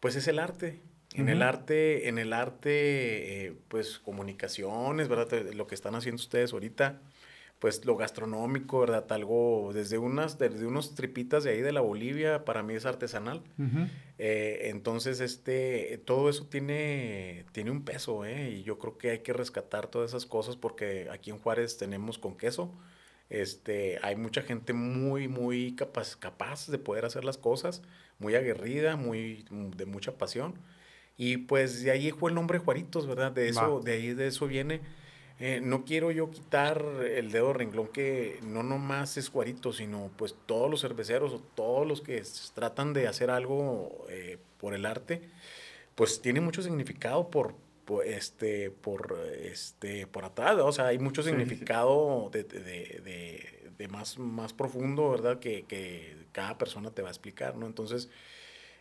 pues es el arte. En el arte, en el arte, eh, pues, comunicaciones, ¿verdad? Lo que están haciendo ustedes ahorita, pues, lo gastronómico, ¿verdad? Algo, desde unas, desde unos tripitas de ahí de la Bolivia, para mí es artesanal. Uh-huh. eh, entonces, este, todo eso tiene, tiene un peso, ¿eh? Y yo creo que hay que rescatar todas esas cosas, porque aquí en Juárez tenemos con queso, este, hay mucha gente muy, muy capaz, capaz de poder hacer las cosas, muy aguerrida, muy, de mucha pasión. Y pues de ahí fue el nombre Juaritos, ¿verdad? De eso, de ahí de eso viene. Eh, no quiero yo quitar el dedo renglón que no nomás es Juaritos, sino pues todos los cerveceros o todos los que tratan de hacer algo eh, por el arte, pues tiene mucho significado por, por este, por este, por atrás, ¿verdad? O sea, hay mucho significado de, de, de, de más, más profundo, ¿verdad? Que, que cada persona te va a explicar, ¿no? Entonces...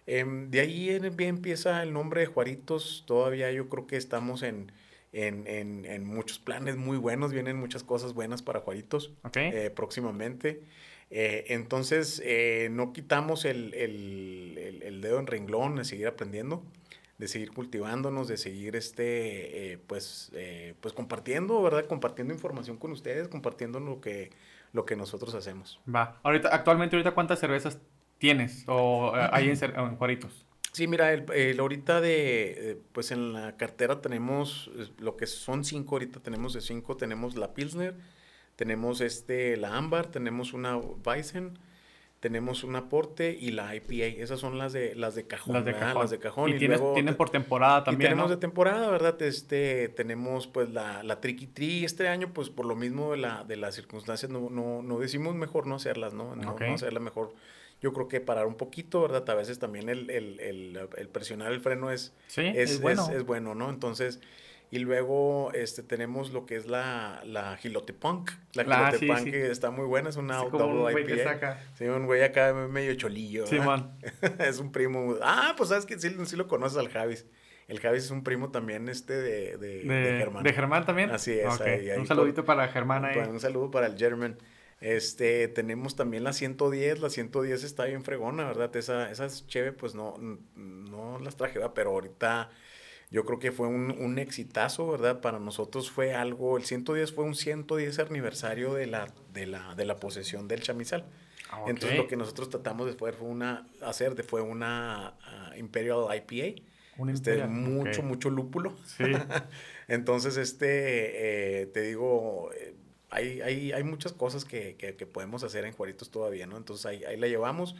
Eh, de ahí empieza el nombre de Juaritos. Todavía yo creo que estamos en, en, en, en muchos planes muy buenos, vienen muchas cosas buenas para Juaritos, okay. eh, próximamente. Eh, entonces, eh, no quitamos el, el, el, el dedo en renglón de seguir aprendiendo, de seguir cultivándonos, de seguir este, eh, pues, eh, pues compartiendo, ¿verdad? Compartiendo información con ustedes, compartiendo lo que, lo que nosotros hacemos. Va. Ahorita, actualmente, ahorita ¿cuántas cervezas tienes o eh, hay en, en Juaritos? Sí, mira, el, el ahorita de, eh, pues en la cartera tenemos lo que son cinco, ahorita tenemos de cinco, tenemos la Pilsner, tenemos este, la Ámbar, tenemos una Weizen, tenemos un aporte y la I P A. Esas son las de, las de cajón, las de cajón. Las de cajón. Y, y tienes, luego, tienen por temporada también, y tenemos, ¿no? De temporada, ¿verdad? Este, tenemos pues la, la Triqui-Tri. Este año, pues por lo mismo de, la, de las circunstancias, no, no, no decimos mejor no hacerlas, ¿no? No, okay. No hacerlas mejor. Yo creo que parar un poquito, ¿verdad? A veces también el, el, el, el presionar el freno es, sí, es, es, bueno. es, es bueno, ¿no? Entonces, y luego este, tenemos lo que es la, la Gilote Punk. La Gilote ah, sí, Punk sí. Que está muy buena, es una sí, double I P A. Que saca. Sí, un güey acá medio cholillo. Sí, man. Es un primo. Ah, pues sabes que sí, sí lo conoces al Javis. El Javis es un primo también este de, de, de, de Germán. ¿De Germán también? Así es. Okay. Ahí, ahí, un saludito por, para Germán ahí. Un saludo para el German. Este, tenemos también la ciento diez, la ciento diez está bien fregona, ¿verdad? Esa, esas chévere, pues no, no las traje, ¿verdad? Pero ahorita yo creo que fue un, un exitazo, ¿verdad? Para nosotros fue algo, el ciento diez fue un ciento diez aniversario de la, de la, de la posesión del Chamizal. Okay. Entonces lo que nosotros tratamos de fue una, hacer de, fue una uh, Imperial I P A. Este, imperial. Mucho, okay. mucho lúpulo. Sí. Entonces, este, eh, te digo... Eh, Hay, hay, hay muchas cosas que, que, que podemos hacer en Juaritos todavía, ¿no? Entonces, ahí, ahí la llevamos.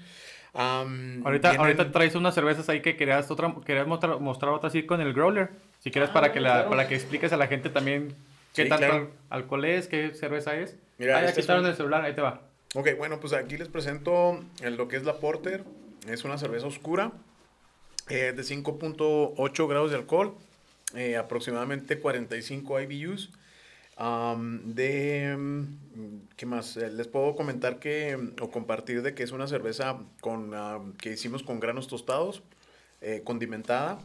Um, ahorita, vienen... ahorita traes unas cervezas ahí que querías, otra, querías mostrar, mostrar otra así con el growler. Si quieres, ah, para, que la, claro. para que expliques a la gente también qué sí, tanto claro. alcohol es, qué cerveza es. Mira, ah, ya quitaron el celular, ahí te va. Ok, bueno, pues aquí les presento lo que es la Porter. Es una cerveza oscura, eh, de cinco punto ocho grados de alcohol, eh, aproximadamente cuarenta y cinco I B Us. Um, de, ¿qué más? Les puedo comentar que, o compartir de que es una cerveza con, uh, que hicimos con granos tostados, eh, condimentada,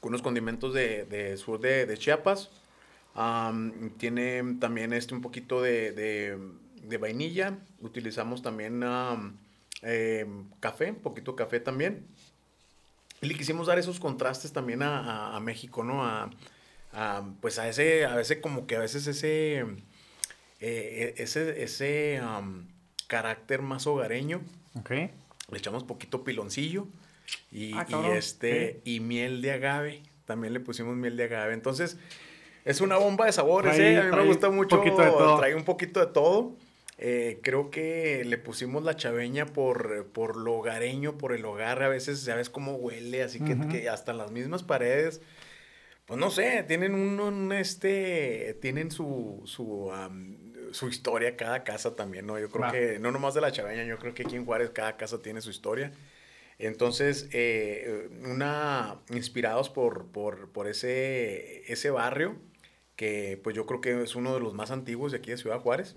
con unos condimentos de, de sur de, de Chiapas. Um, tiene también este un poquito de, de, de vainilla. Utilizamos también um, eh, café, un poquito de café también. Y le quisimos dar esos contrastes también a, a, a México, ¿no? A... Ah, pues a ese, a veces como que a veces ese, eh, ese, ese um, carácter más hogareño, okay. Le echamos poquito piloncillo y, ah, y, este, okay. y miel de agave, también le pusimos miel de agave. Entonces, Es una bomba de sabores, trae, eh. A mí me gusta mucho. Un trae un poquito de todo. Eh, creo que le pusimos la chaveña por, por lo hogareño, por el hogar. A veces, ¿sabes cómo huele? Así que, uh-huh. que hasta las mismas paredes, pues no sé, tienen un, un este, tienen su, su, um, su historia cada casa también, ¿no? Yo creo bah. que, no nomás de la chaveña, yo creo que aquí en Juárez cada casa tiene su historia. Entonces, eh, una, inspirados por, por, por ese, ese barrio, que pues yo creo que es uno de los más antiguos de aquí de Ciudad Juárez.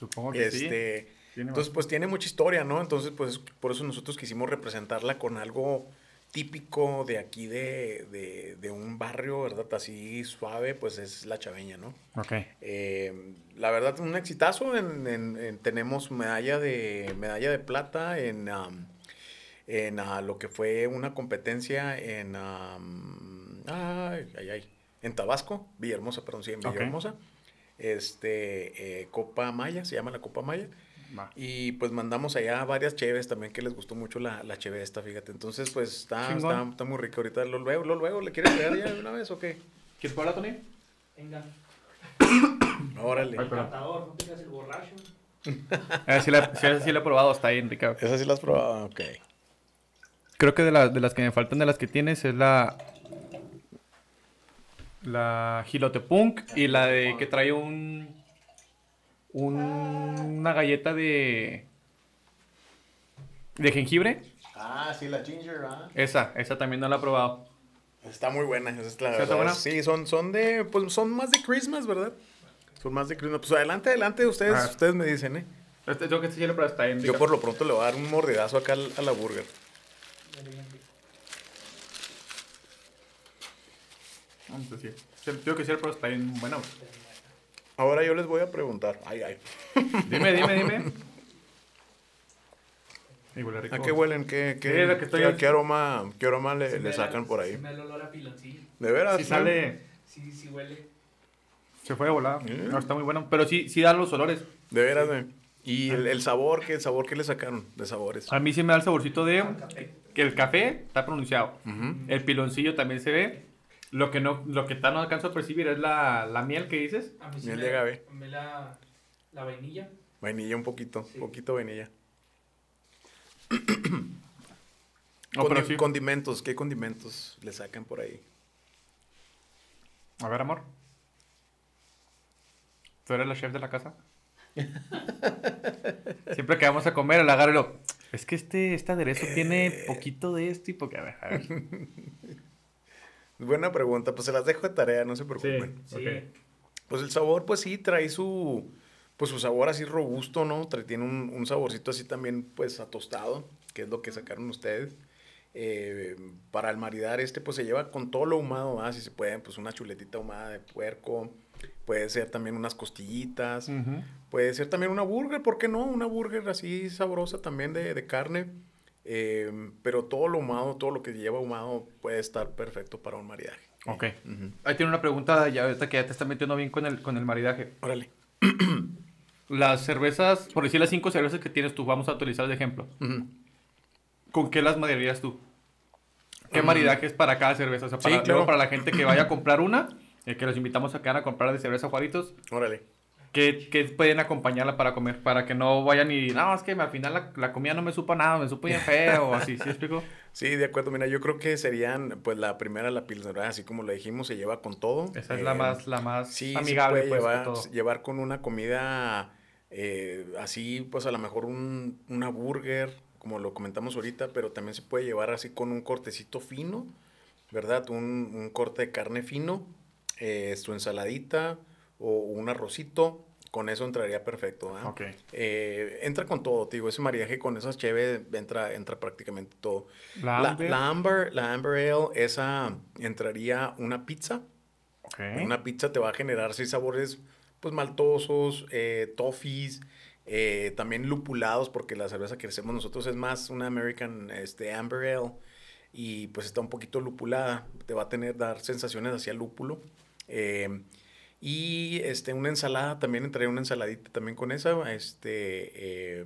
Supongo que este, sí. Entonces, pues tiene mucha historia, ¿no? Entonces, pues por eso nosotros quisimos representarla con algo típico de aquí, de, de, de un barrio, ¿verdad? Así suave, pues es la chaveña, ¿no? Ok. Eh, la verdad, un exitazo. En, en, en, tenemos medalla de, medalla de plata en, um, en uh, lo que fue una competencia en, um, ay, ay, ay, en Tabasco, Villahermosa, perdón, sí, en Villahermosa. Okay. Este, eh, Copa Maya, se llama la Copa Maya, nah. y pues mandamos allá varias cheves también, que les gustó mucho la, la cheve esta, fíjate. Entonces, pues, está, está, está muy rica ahorita. ¿Lo luego, lo luego, le quieres pegar ya de una vez o qué? ¿Quieres parar, Tony? Venga. Órale. El catador, no te hagas el borracho. Esa sí la, esa sí la he probado, está bien, Ricardo. Esa sí la has probado, ok. Creo que de, la, de las que me faltan, de las que tienes, es la... la Gilote Punk y la de que trae un, un una galleta de de jengibre. Ah, sí, la ginger, ¿ah? Esa, esa también no la he probado. Está muy buena, esa es la verdad. ¿Está buena? Sí, son, son de, pues son más de Christmas, ¿verdad? Son más de Christmas. Pues adelante, adelante, ustedes, ah. ustedes me dicen, ¿eh? Este, yo que este hielo, pero está bien. Yo por lo pronto le voy a dar un mordidazo acá al, a la burger. Yo quisiera, pero está bien bueno. Ahora yo les voy a preguntar. Ay, ay. Dime, dime, dime. Y huele rico. ¿A qué huelen? ¿Qué, qué, sí, que estoy qué, qué aroma, qué aroma le, le sacan la, por ahí? Se me da el olor a piloncillo. ¿De veras? Si sí, sale. Sí, sí huele. Se fue de volar. ¿Eh? No, está muy bueno. Pero sí, sí dan los olores. De veras, sí. ¿eh? Y el, el sabor, ¿qué el sabor que le sacaron de sabores? A mí sí me da el saborcito de... que el café está pronunciado. Uh-huh. El piloncillo también se ve. Lo que no, lo que no alcanzo a percibir es la, la miel que dices. A mí sí miel de agave. A mí la, la vainilla. Vainilla un poquito, sí. poquito vainilla. Oh, Condi sí. Condimentos, ¿qué condimentos le sacan por ahí? A ver, amor. ¿Tú eres la chef de la casa? Siempre que vamos a comer, el agárralo. Es que este, este aderezo eh... tiene poquito de esto y porque... A ver, a ver. Buena pregunta, pues se las dejo de tarea, no se preocupen. Sí, sí. Okay. Pues el sabor, pues sí, trae su, pues, su sabor así robusto, ¿no? Trae, tiene un, un saborcito así también, pues, atostado, que es lo que sacaron ustedes. Eh, para el maridar este, pues se lleva con todo lo ahumado, ¿ah? Si se pueden, pues una chuletita ahumada de puerco, puede ser también unas costillitas, uh-huh. puede ser también una burger, ¿por qué no? Una burger así sabrosa también de, de carne. Eh, pero todo lo ahumado, todo lo que lleva ahumado puede estar perfecto para un maridaje. Ok. Uh-huh. Ahí tiene una pregunta ya ahorita que ya te está metiendo bien con el, con el maridaje. Órale. Las cervezas, por decir las cinco cervezas que tienes tú, vamos a utilizar de ejemplo. Uh-huh. ¿Con qué las maridarías tú? ¿Qué uh-huh. maridaje es para cada cerveza? O sea, para, sí, claro. para la gente que vaya a comprar una, eh, que los invitamos a que van a comprar de cerveza Juaritos. Órale. Que, que pueden acompañarla para comer, para que no vayan y, no, es que al final la, la comida no me supo nada, me supo bien feo, o así, ¿sí explico? Sí, de acuerdo, mira, yo creo que serían, pues, la primera, la Pilsner, así como le dijimos, se lleva con todo. Esa eh, es la más, la más sí, amigable, sí puede pues, llevar, todo. llevar con una comida eh, así, pues, a lo mejor un, una burger, como lo comentamos ahorita, pero también se puede llevar así con un cortecito fino, ¿verdad? Un, un corte de carne fino, eh, su ensaladita, o un arrocito, con eso entraría perfecto. ¿eh? Okay. Eh, entra con todo, tío. Ese maridaje con esas cheves entra, entra prácticamente todo. La, la, Amber. la Amber, la Amber Ale, esa entraría una pizza. Okay. Una pizza te va a generar seis sabores, pues, maltosos, eh, toffees, eh, también lupulados, porque la cerveza que hacemos nosotros es más una American este, Amber Ale, y pues está un poquito lupulada. Te va a tener, dar sensaciones hacia lúpulo. Eh... Y este, una ensalada, también entraría una ensaladita también con esa. Este, eh,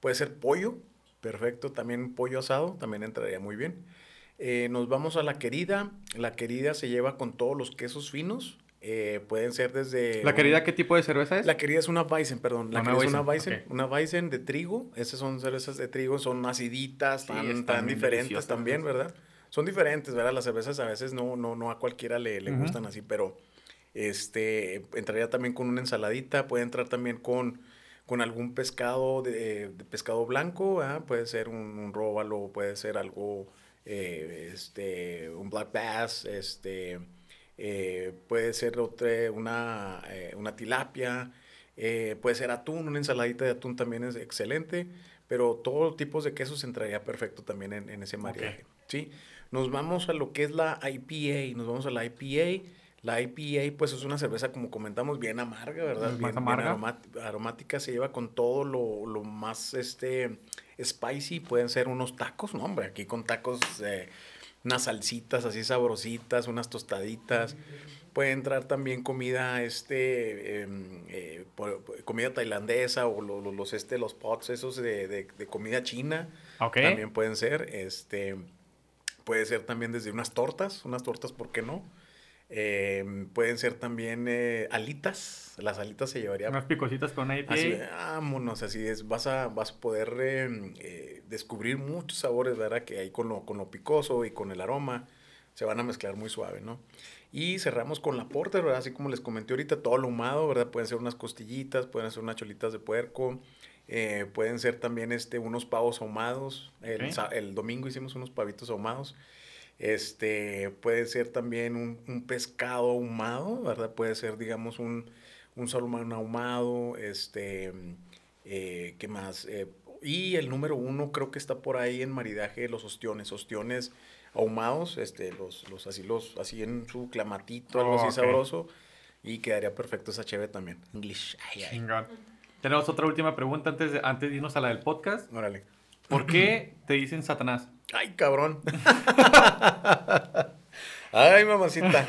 puede ser pollo, perfecto. También pollo asado, también entraría muy bien. Eh, nos vamos a la querida. La querida se lleva con todos los quesos finos. Eh, pueden ser desde... ¿La Querida un, qué tipo de cerveza es? La Querida es una Weizen, perdón. La no, Querida es una Weizen. Okay. Una Weizen de trigo. Esas son cervezas de trigo. Son aciditas, sí, tan, tan diferentes también, ¿verdad? Son diferentes, ¿verdad? Las cervezas a veces no, no, no a cualquiera le, le uh-huh. gustan así, pero... Este, entraría también con una ensaladita. Puede entrar también con, con algún pescado, de, de pescado blanco. ¿Eh? Puede ser un, un róbalo, puede ser algo... Eh, este, un black bass, este... Eh, puede ser otra, una, eh, una tilapia, eh, puede ser atún, una ensaladita de atún también es excelente, pero todos tipos de quesos entraría perfecto también en, en ese maridaje. Okay. ¿Sí? Nos vamos a lo que es la I P A, nos vamos a la I P A. La I P A pues es una cerveza, como comentamos, bien amarga, ¿verdad? Bien, más amarga. Bien aromática, aromática, se lleva con todo lo, lo más este, spicy, pueden ser unos tacos, no hombre, aquí con tacos... Eh, unas salsitas así sabrositas, unas tostaditas. Puede entrar también comida, este, eh, eh, por, por, comida tailandesa o lo, lo, los, este, los pots esos de, de, de comida china. Okay. También pueden ser. Este, puede ser también desde unas tortas, unas tortas, ¿por qué no? Eh, pueden ser también eh, alitas, las alitas se llevaría unas picositas con I P A. Así, vámonos, así es, vas a, vas a poder eh, eh, descubrir muchos sabores, ¿verdad? Que hay con lo, con lo picoso y con el aroma, se van a mezclar muy suave, ¿no? Y cerramos con la porter, ¿verdad? Así como les comenté ahorita, todo lo ahumado, ¿verdad? Pueden ser unas costillitas, pueden ser unas cholitas de puerco, eh, pueden ser también este, unos pavos ahumados, el, okay. el domingo hicimos unos pavitos ahumados. Este, puede ser también un, un pescado ahumado, ¿verdad? Puede ser, digamos, un, un salmón ahumado, este, eh, ¿qué más? Eh, y el número uno creo que está por ahí en maridaje, los ostiones, ostiones ahumados, este, los, los así, los, así en su clamatito, algo oh, así okay. sabroso, y quedaría perfecto esa cheve también. English. Ay, ay. Tenemos otra última pregunta antes de, antes de irnos a la del podcast. Órale. ¿Por qué te dicen Satanás? ¡Ay, cabrón! ¡Ay, mamacita!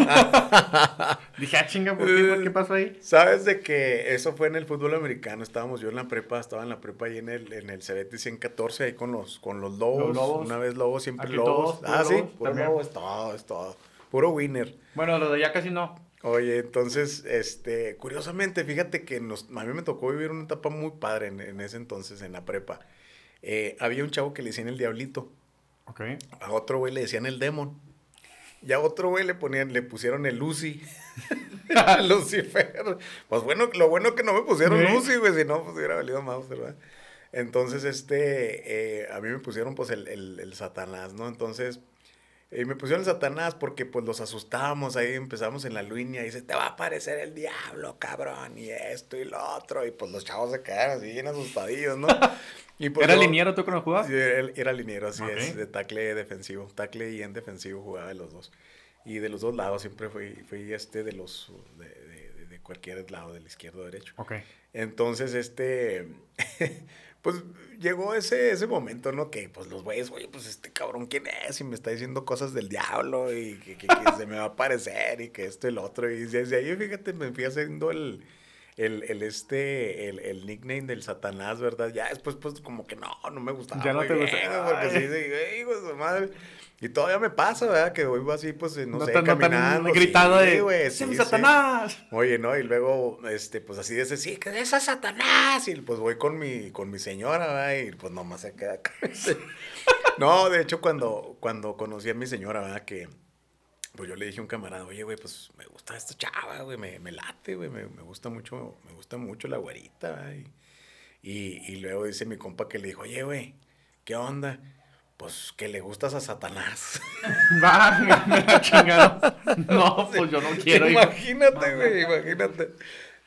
Dije, ah, chinga, ¿por qué? ¿Por qué pasó ahí? Sabes de que eso fue en el fútbol americano. Estábamos yo en la prepa, estaba en la prepa ahí en el, en el Cereti ciento catorce, ahí con los, con los lobos. Los lobos. Una vez lobos, siempre aquí lobos. Todos, ah, sí, lobos, puro también. Lobo, es todo, es todo. Puro winner. Bueno, los de allá casi no. Oye, entonces, este, curiosamente, fíjate que nos, a mí me tocó vivir una etapa muy padre en, en ese entonces, en la prepa. Eh, había un chavo que le decían el Diablito. Okay. A otro güey le decían el Demon. Y a otro güey le ponían, le pusieron el Lucy. Lucifer. Pues bueno, lo bueno que no me pusieron ¿Eh? Lucy, güey. Si no, pues hubiera valido más, ¿verdad? Entonces, este, eh, a mí me pusieron, pues, el, el, el Satanás, ¿no? Entonces, eh, me pusieron el Satanás porque, pues, los asustábamos. Ahí empezamos en la línea y dice, te va a aparecer el diablo, cabrón. Y esto y lo otro. Y, pues, los chavos se quedaron así bien asustadillos, ¿no? Y pues ¿Era yo, liniero tú cuando jugabas? Era, era liniero, así okay. es, de tackle defensivo. Tackle y en defensivo jugaba de los dos. Y de los dos lados siempre fui, fui este de los... De, de, de cualquier lado, del izquierdo o derecho. Ok. Entonces, este... pues llegó ese, ese momento, ¿no? Que pues los güeyes, oye, pues este cabrón, ¿quién es? Y me está diciendo cosas del diablo y que, que, que se me va a aparecer y que esto y lo otro. Y desde ahí, fíjate, me fui haciendo el... El, el, este, el, el nickname del Satanás, ¿verdad? Ya después, pues, como que no, no me gustaba. Ya no te gustaba. Porque sí, sí, hijo de su madre. Y todavía me pasa, ¿verdad? Que voy así, pues, no, no sé, tan, caminando. No gritado sí, de, güey, sí, Satanás. Sí. Oye, ¿no? Y luego, este, pues, así de ese, sí, que es a Satanás. Y, pues, voy con mi, con mi señora, ¿verdad? Y, pues, nomás se queda acá. No, de hecho, cuando, cuando conocí a mi señora, ¿verdad? Que... Pues yo le dije a un camarada, oye, güey, pues me gusta esta chava, güey, me, me late, güey, me, me gusta mucho, me gusta mucho la güerita, y, y, y luego dice mi compa que le dijo, oye, güey, ¿qué onda? Pues que le gustas a Satanás. Va, me la chingada. No, pues yo no quiero. Imagínate, güey, imagínate.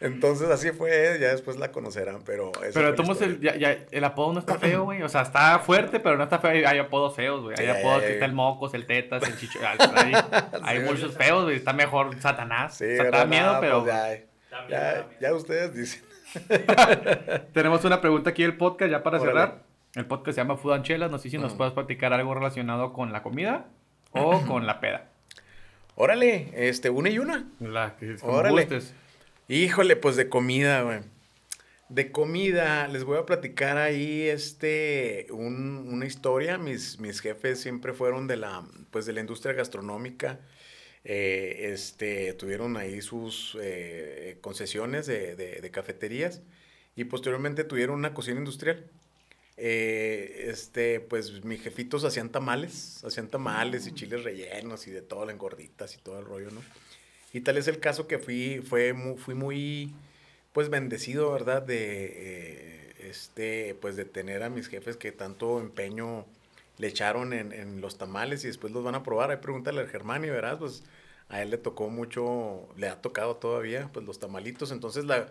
Entonces, así fue, ya después la conocerán, pero... Pero tomos el, ya, ya, el apodo no está feo, güey, o sea, está fuerte, pero no está feo, hay, hay apodos feos, güey, hay sí, apodos, que está el Mocos, el Tetas, el Chicho, hay, hay, sí, hay muchos feos, güey, está mejor Satanás, sí, o sea, da miedo, no, pero... Pues ya, ya, ya, ya ustedes dicen. Tenemos una pregunta aquí del podcast, ya para Órale. cerrar, el podcast se llama Food and Chelas, no sé si nos mm. puedes platicar algo relacionado con la comida o con la peda. Órale, este, una y una. La que es como Órale. Gustes. Híjole, pues de comida, güey. De comida, les voy a platicar ahí este, un, una historia. Mis, mis jefes siempre fueron de la, pues de la industria gastronómica. eh, este, tuvieron ahí sus eh, concesiones de, de, de cafeterías y posteriormente tuvieron una cocina industrial. Eh, este, pues mis jefitos hacían tamales, hacían tamales y chiles rellenos y de todo, las gorditas y todo el rollo, ¿no? Y tal es el caso que fui, fue muy, fui muy, pues, bendecido, ¿verdad? De, eh, este, pues, de tener a mis jefes que tanto empeño le echaron en, en los tamales y después los van a probar. Ahí pregúntale al Germán y verás, pues, a él le tocó mucho, le ha tocado todavía, pues, los tamalitos. Entonces, la...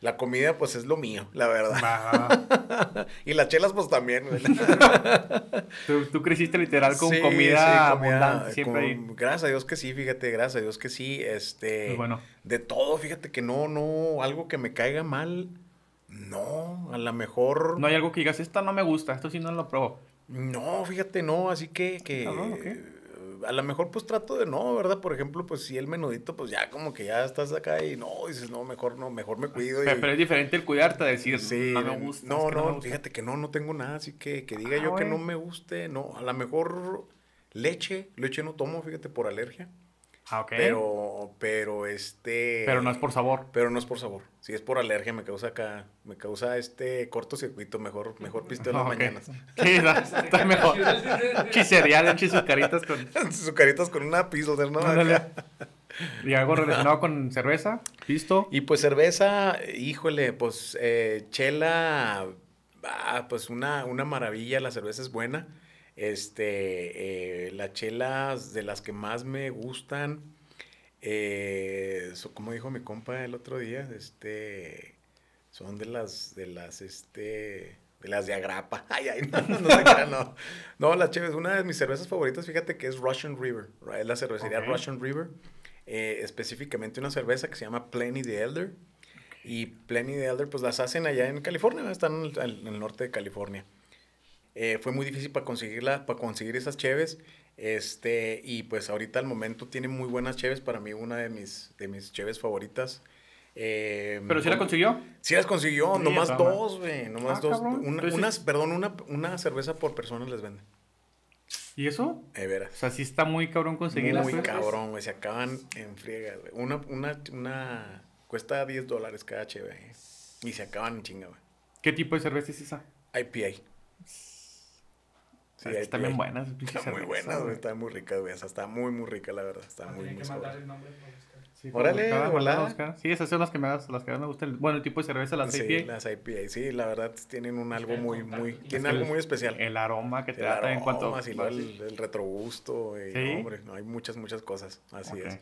La comida, pues, es lo mío, la verdad. Ajá. Y las chelas, pues, también. ¿Tú, tú creciste literal con sí, comida, sí, comida abundante siempre con, ahí? Gracias a Dios que sí, fíjate, gracias a Dios que sí. Este, pues bueno. De todo, fíjate que no, no, algo que me caiga mal, no, a lo mejor... No hay algo que digas, esta no me gusta, esto sí no lo probo. No, fíjate, no, así que... que... Ah, okay. A lo mejor, pues, trato de no, ¿verdad? Por ejemplo, pues, si el menudito, pues, ya como que ya estás acá y no, dices, no, mejor no, mejor me cuido. Pero, y... pero es diferente el cuidarte, decir, sí, no me gusta. No, no, no gusta. Fíjate que no, no tengo nada, así que, que diga ah, yo bueno. que no me guste, no. A lo mejor leche, leche no tomo, fíjate, por alergia. Ah, ok. Pero, pero, este... Pero no es por sabor. Pero no es por sabor. Si es por alergia, me causa acá, me causa este cortocircuito, mejor, mejor pisto en las okay. mañanas. Sí, no, está mejor. Chicereal, chizucaritas con... Chizucaritas con una pisto, ¿no? ¿Y algo relacionado con cerveza? ¿Pisto? Y pues cerveza, híjole, pues, eh, chela, ah, pues, una, una maravilla, la cerveza es buena. Este, eh, las chelas de las que más me gustan, eh, so, como dijo mi compa el otro día, este, son de las, de las, este, de las de agrapa. Ay, ay, no, no, sé qué, no. No, las cheves, una de mis cervezas favoritas, fíjate que es Russian River, right? Es la cervecería okay. Russian River, eh, específicamente una cerveza que se llama Pliny the Elder, okay. y Pliny the Elder, pues, las hacen allá en California, están en el, en el norte de California. Eh, fue muy difícil para conseguirla, para conseguir esas cheves, este, y pues ahorita al momento tiene muy buenas cheves, para mí una de mis, de mis cheves favoritas. Eh, ¿Pero si ¿sí la consiguió? Sí las consiguió, sí, nomás está, dos, güey, nomás ah, dos, una, Entonces, unas, perdón, una, una cerveza por persona les venden. ¿Y eso? Eh, veras. O sea, sí está muy cabrón conseguirlas. Muy las cabrón, güey, se acaban en friegas, güey. Una, una, una, cuesta diez dólares cada cheve, y se acaban en chinga, güey. ¿Qué tipo de cerveza es esa? I P A. Sí, están bien buenas. Están muy buenas, están muy ricas, güey. Está muy, muy rica, la verdad. Está muy, muy sabrosa. Órale, hola. Sí, esas son las que me gustan. Bueno, el tipo de cerveza, las I P A. Sí, las I P A, sí, la verdad tienen un algo muy, muy, tienen algo muy especial. El aroma que te da en cuanto... El retrogusto, hombre, hay muchas, muchas cosas. Así es.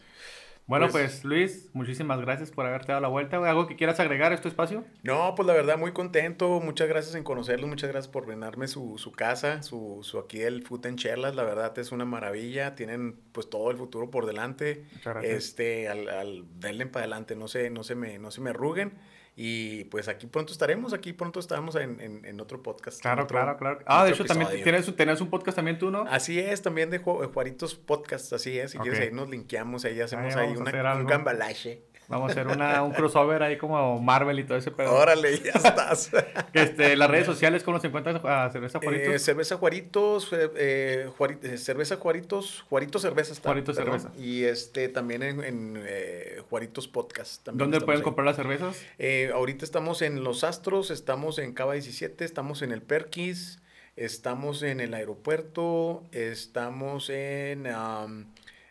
Bueno, pues, pues, Luis, muchísimas gracias por haberte dado la vuelta. ¿Algo que quieras agregar a este espacio? No, pues, la verdad, muy contento. Muchas gracias en conocerlos. Muchas gracias por brindarme su, su casa, su, su aquí el Food and Chelas. La verdad, es una maravilla. Tienen, pues, todo el futuro por delante. Muchas gracias. Este, al, al denle para adelante. No se, no se me, no se me arruguen. Y, pues, aquí pronto estaremos, aquí pronto estaremos en, en, en otro podcast. Claro, otro, claro, claro. Ah, de hecho, episodio. También tienes, tienes un podcast también tú, ¿no? Así es, también de Ju Juaritos Podcast, así es. Si okay. quieres, ahí nos linkeamos, ahí hacemos ahí, ahí una, un gambalache. Vamos a hacer una, un crossover ahí como Marvel y todo ese pedo. Órale, ya estás. Este, las redes sociales, ¿cómo se encuentran a Cerveza Juaritos? Eh, cerveza Juaritos, eh, Juarito, eh, Cerveza Juaritos, Juaritos Cerveza está. Juaritos perdón. Cerveza. Y este, también en, en eh, Juaritos Podcast. También ¿dónde pueden ahí. comprar las cervezas? Eh, ahorita estamos en Los Astros, estamos en Cava diecisiete, estamos en el Perquis, estamos en el aeropuerto, estamos en... Um,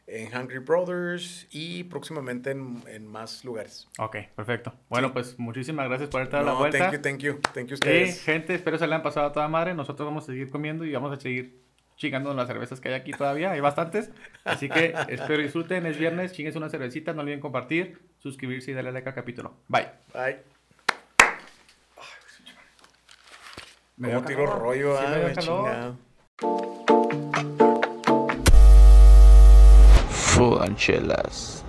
en Hungry Brothers y próximamente en, en más lugares. Ok, perfecto. Bueno, sí. pues muchísimas gracias por haberte dado no, la vuelta. Thank you, thank you. Thank you ustedes. Sí, gente, espero se le hayan pasado a toda madre. Nosotros vamos a seguir comiendo y vamos a seguir chingando las cervezas que hay aquí todavía. Hay bastantes. Así que espero disfruten. Es viernes, chingues una cervecita. No olviden compartir, suscribirse y darle like al capítulo. Bye. Bye. Me dio tiro rollo, sí, ay, me chingado. Food and Chelas.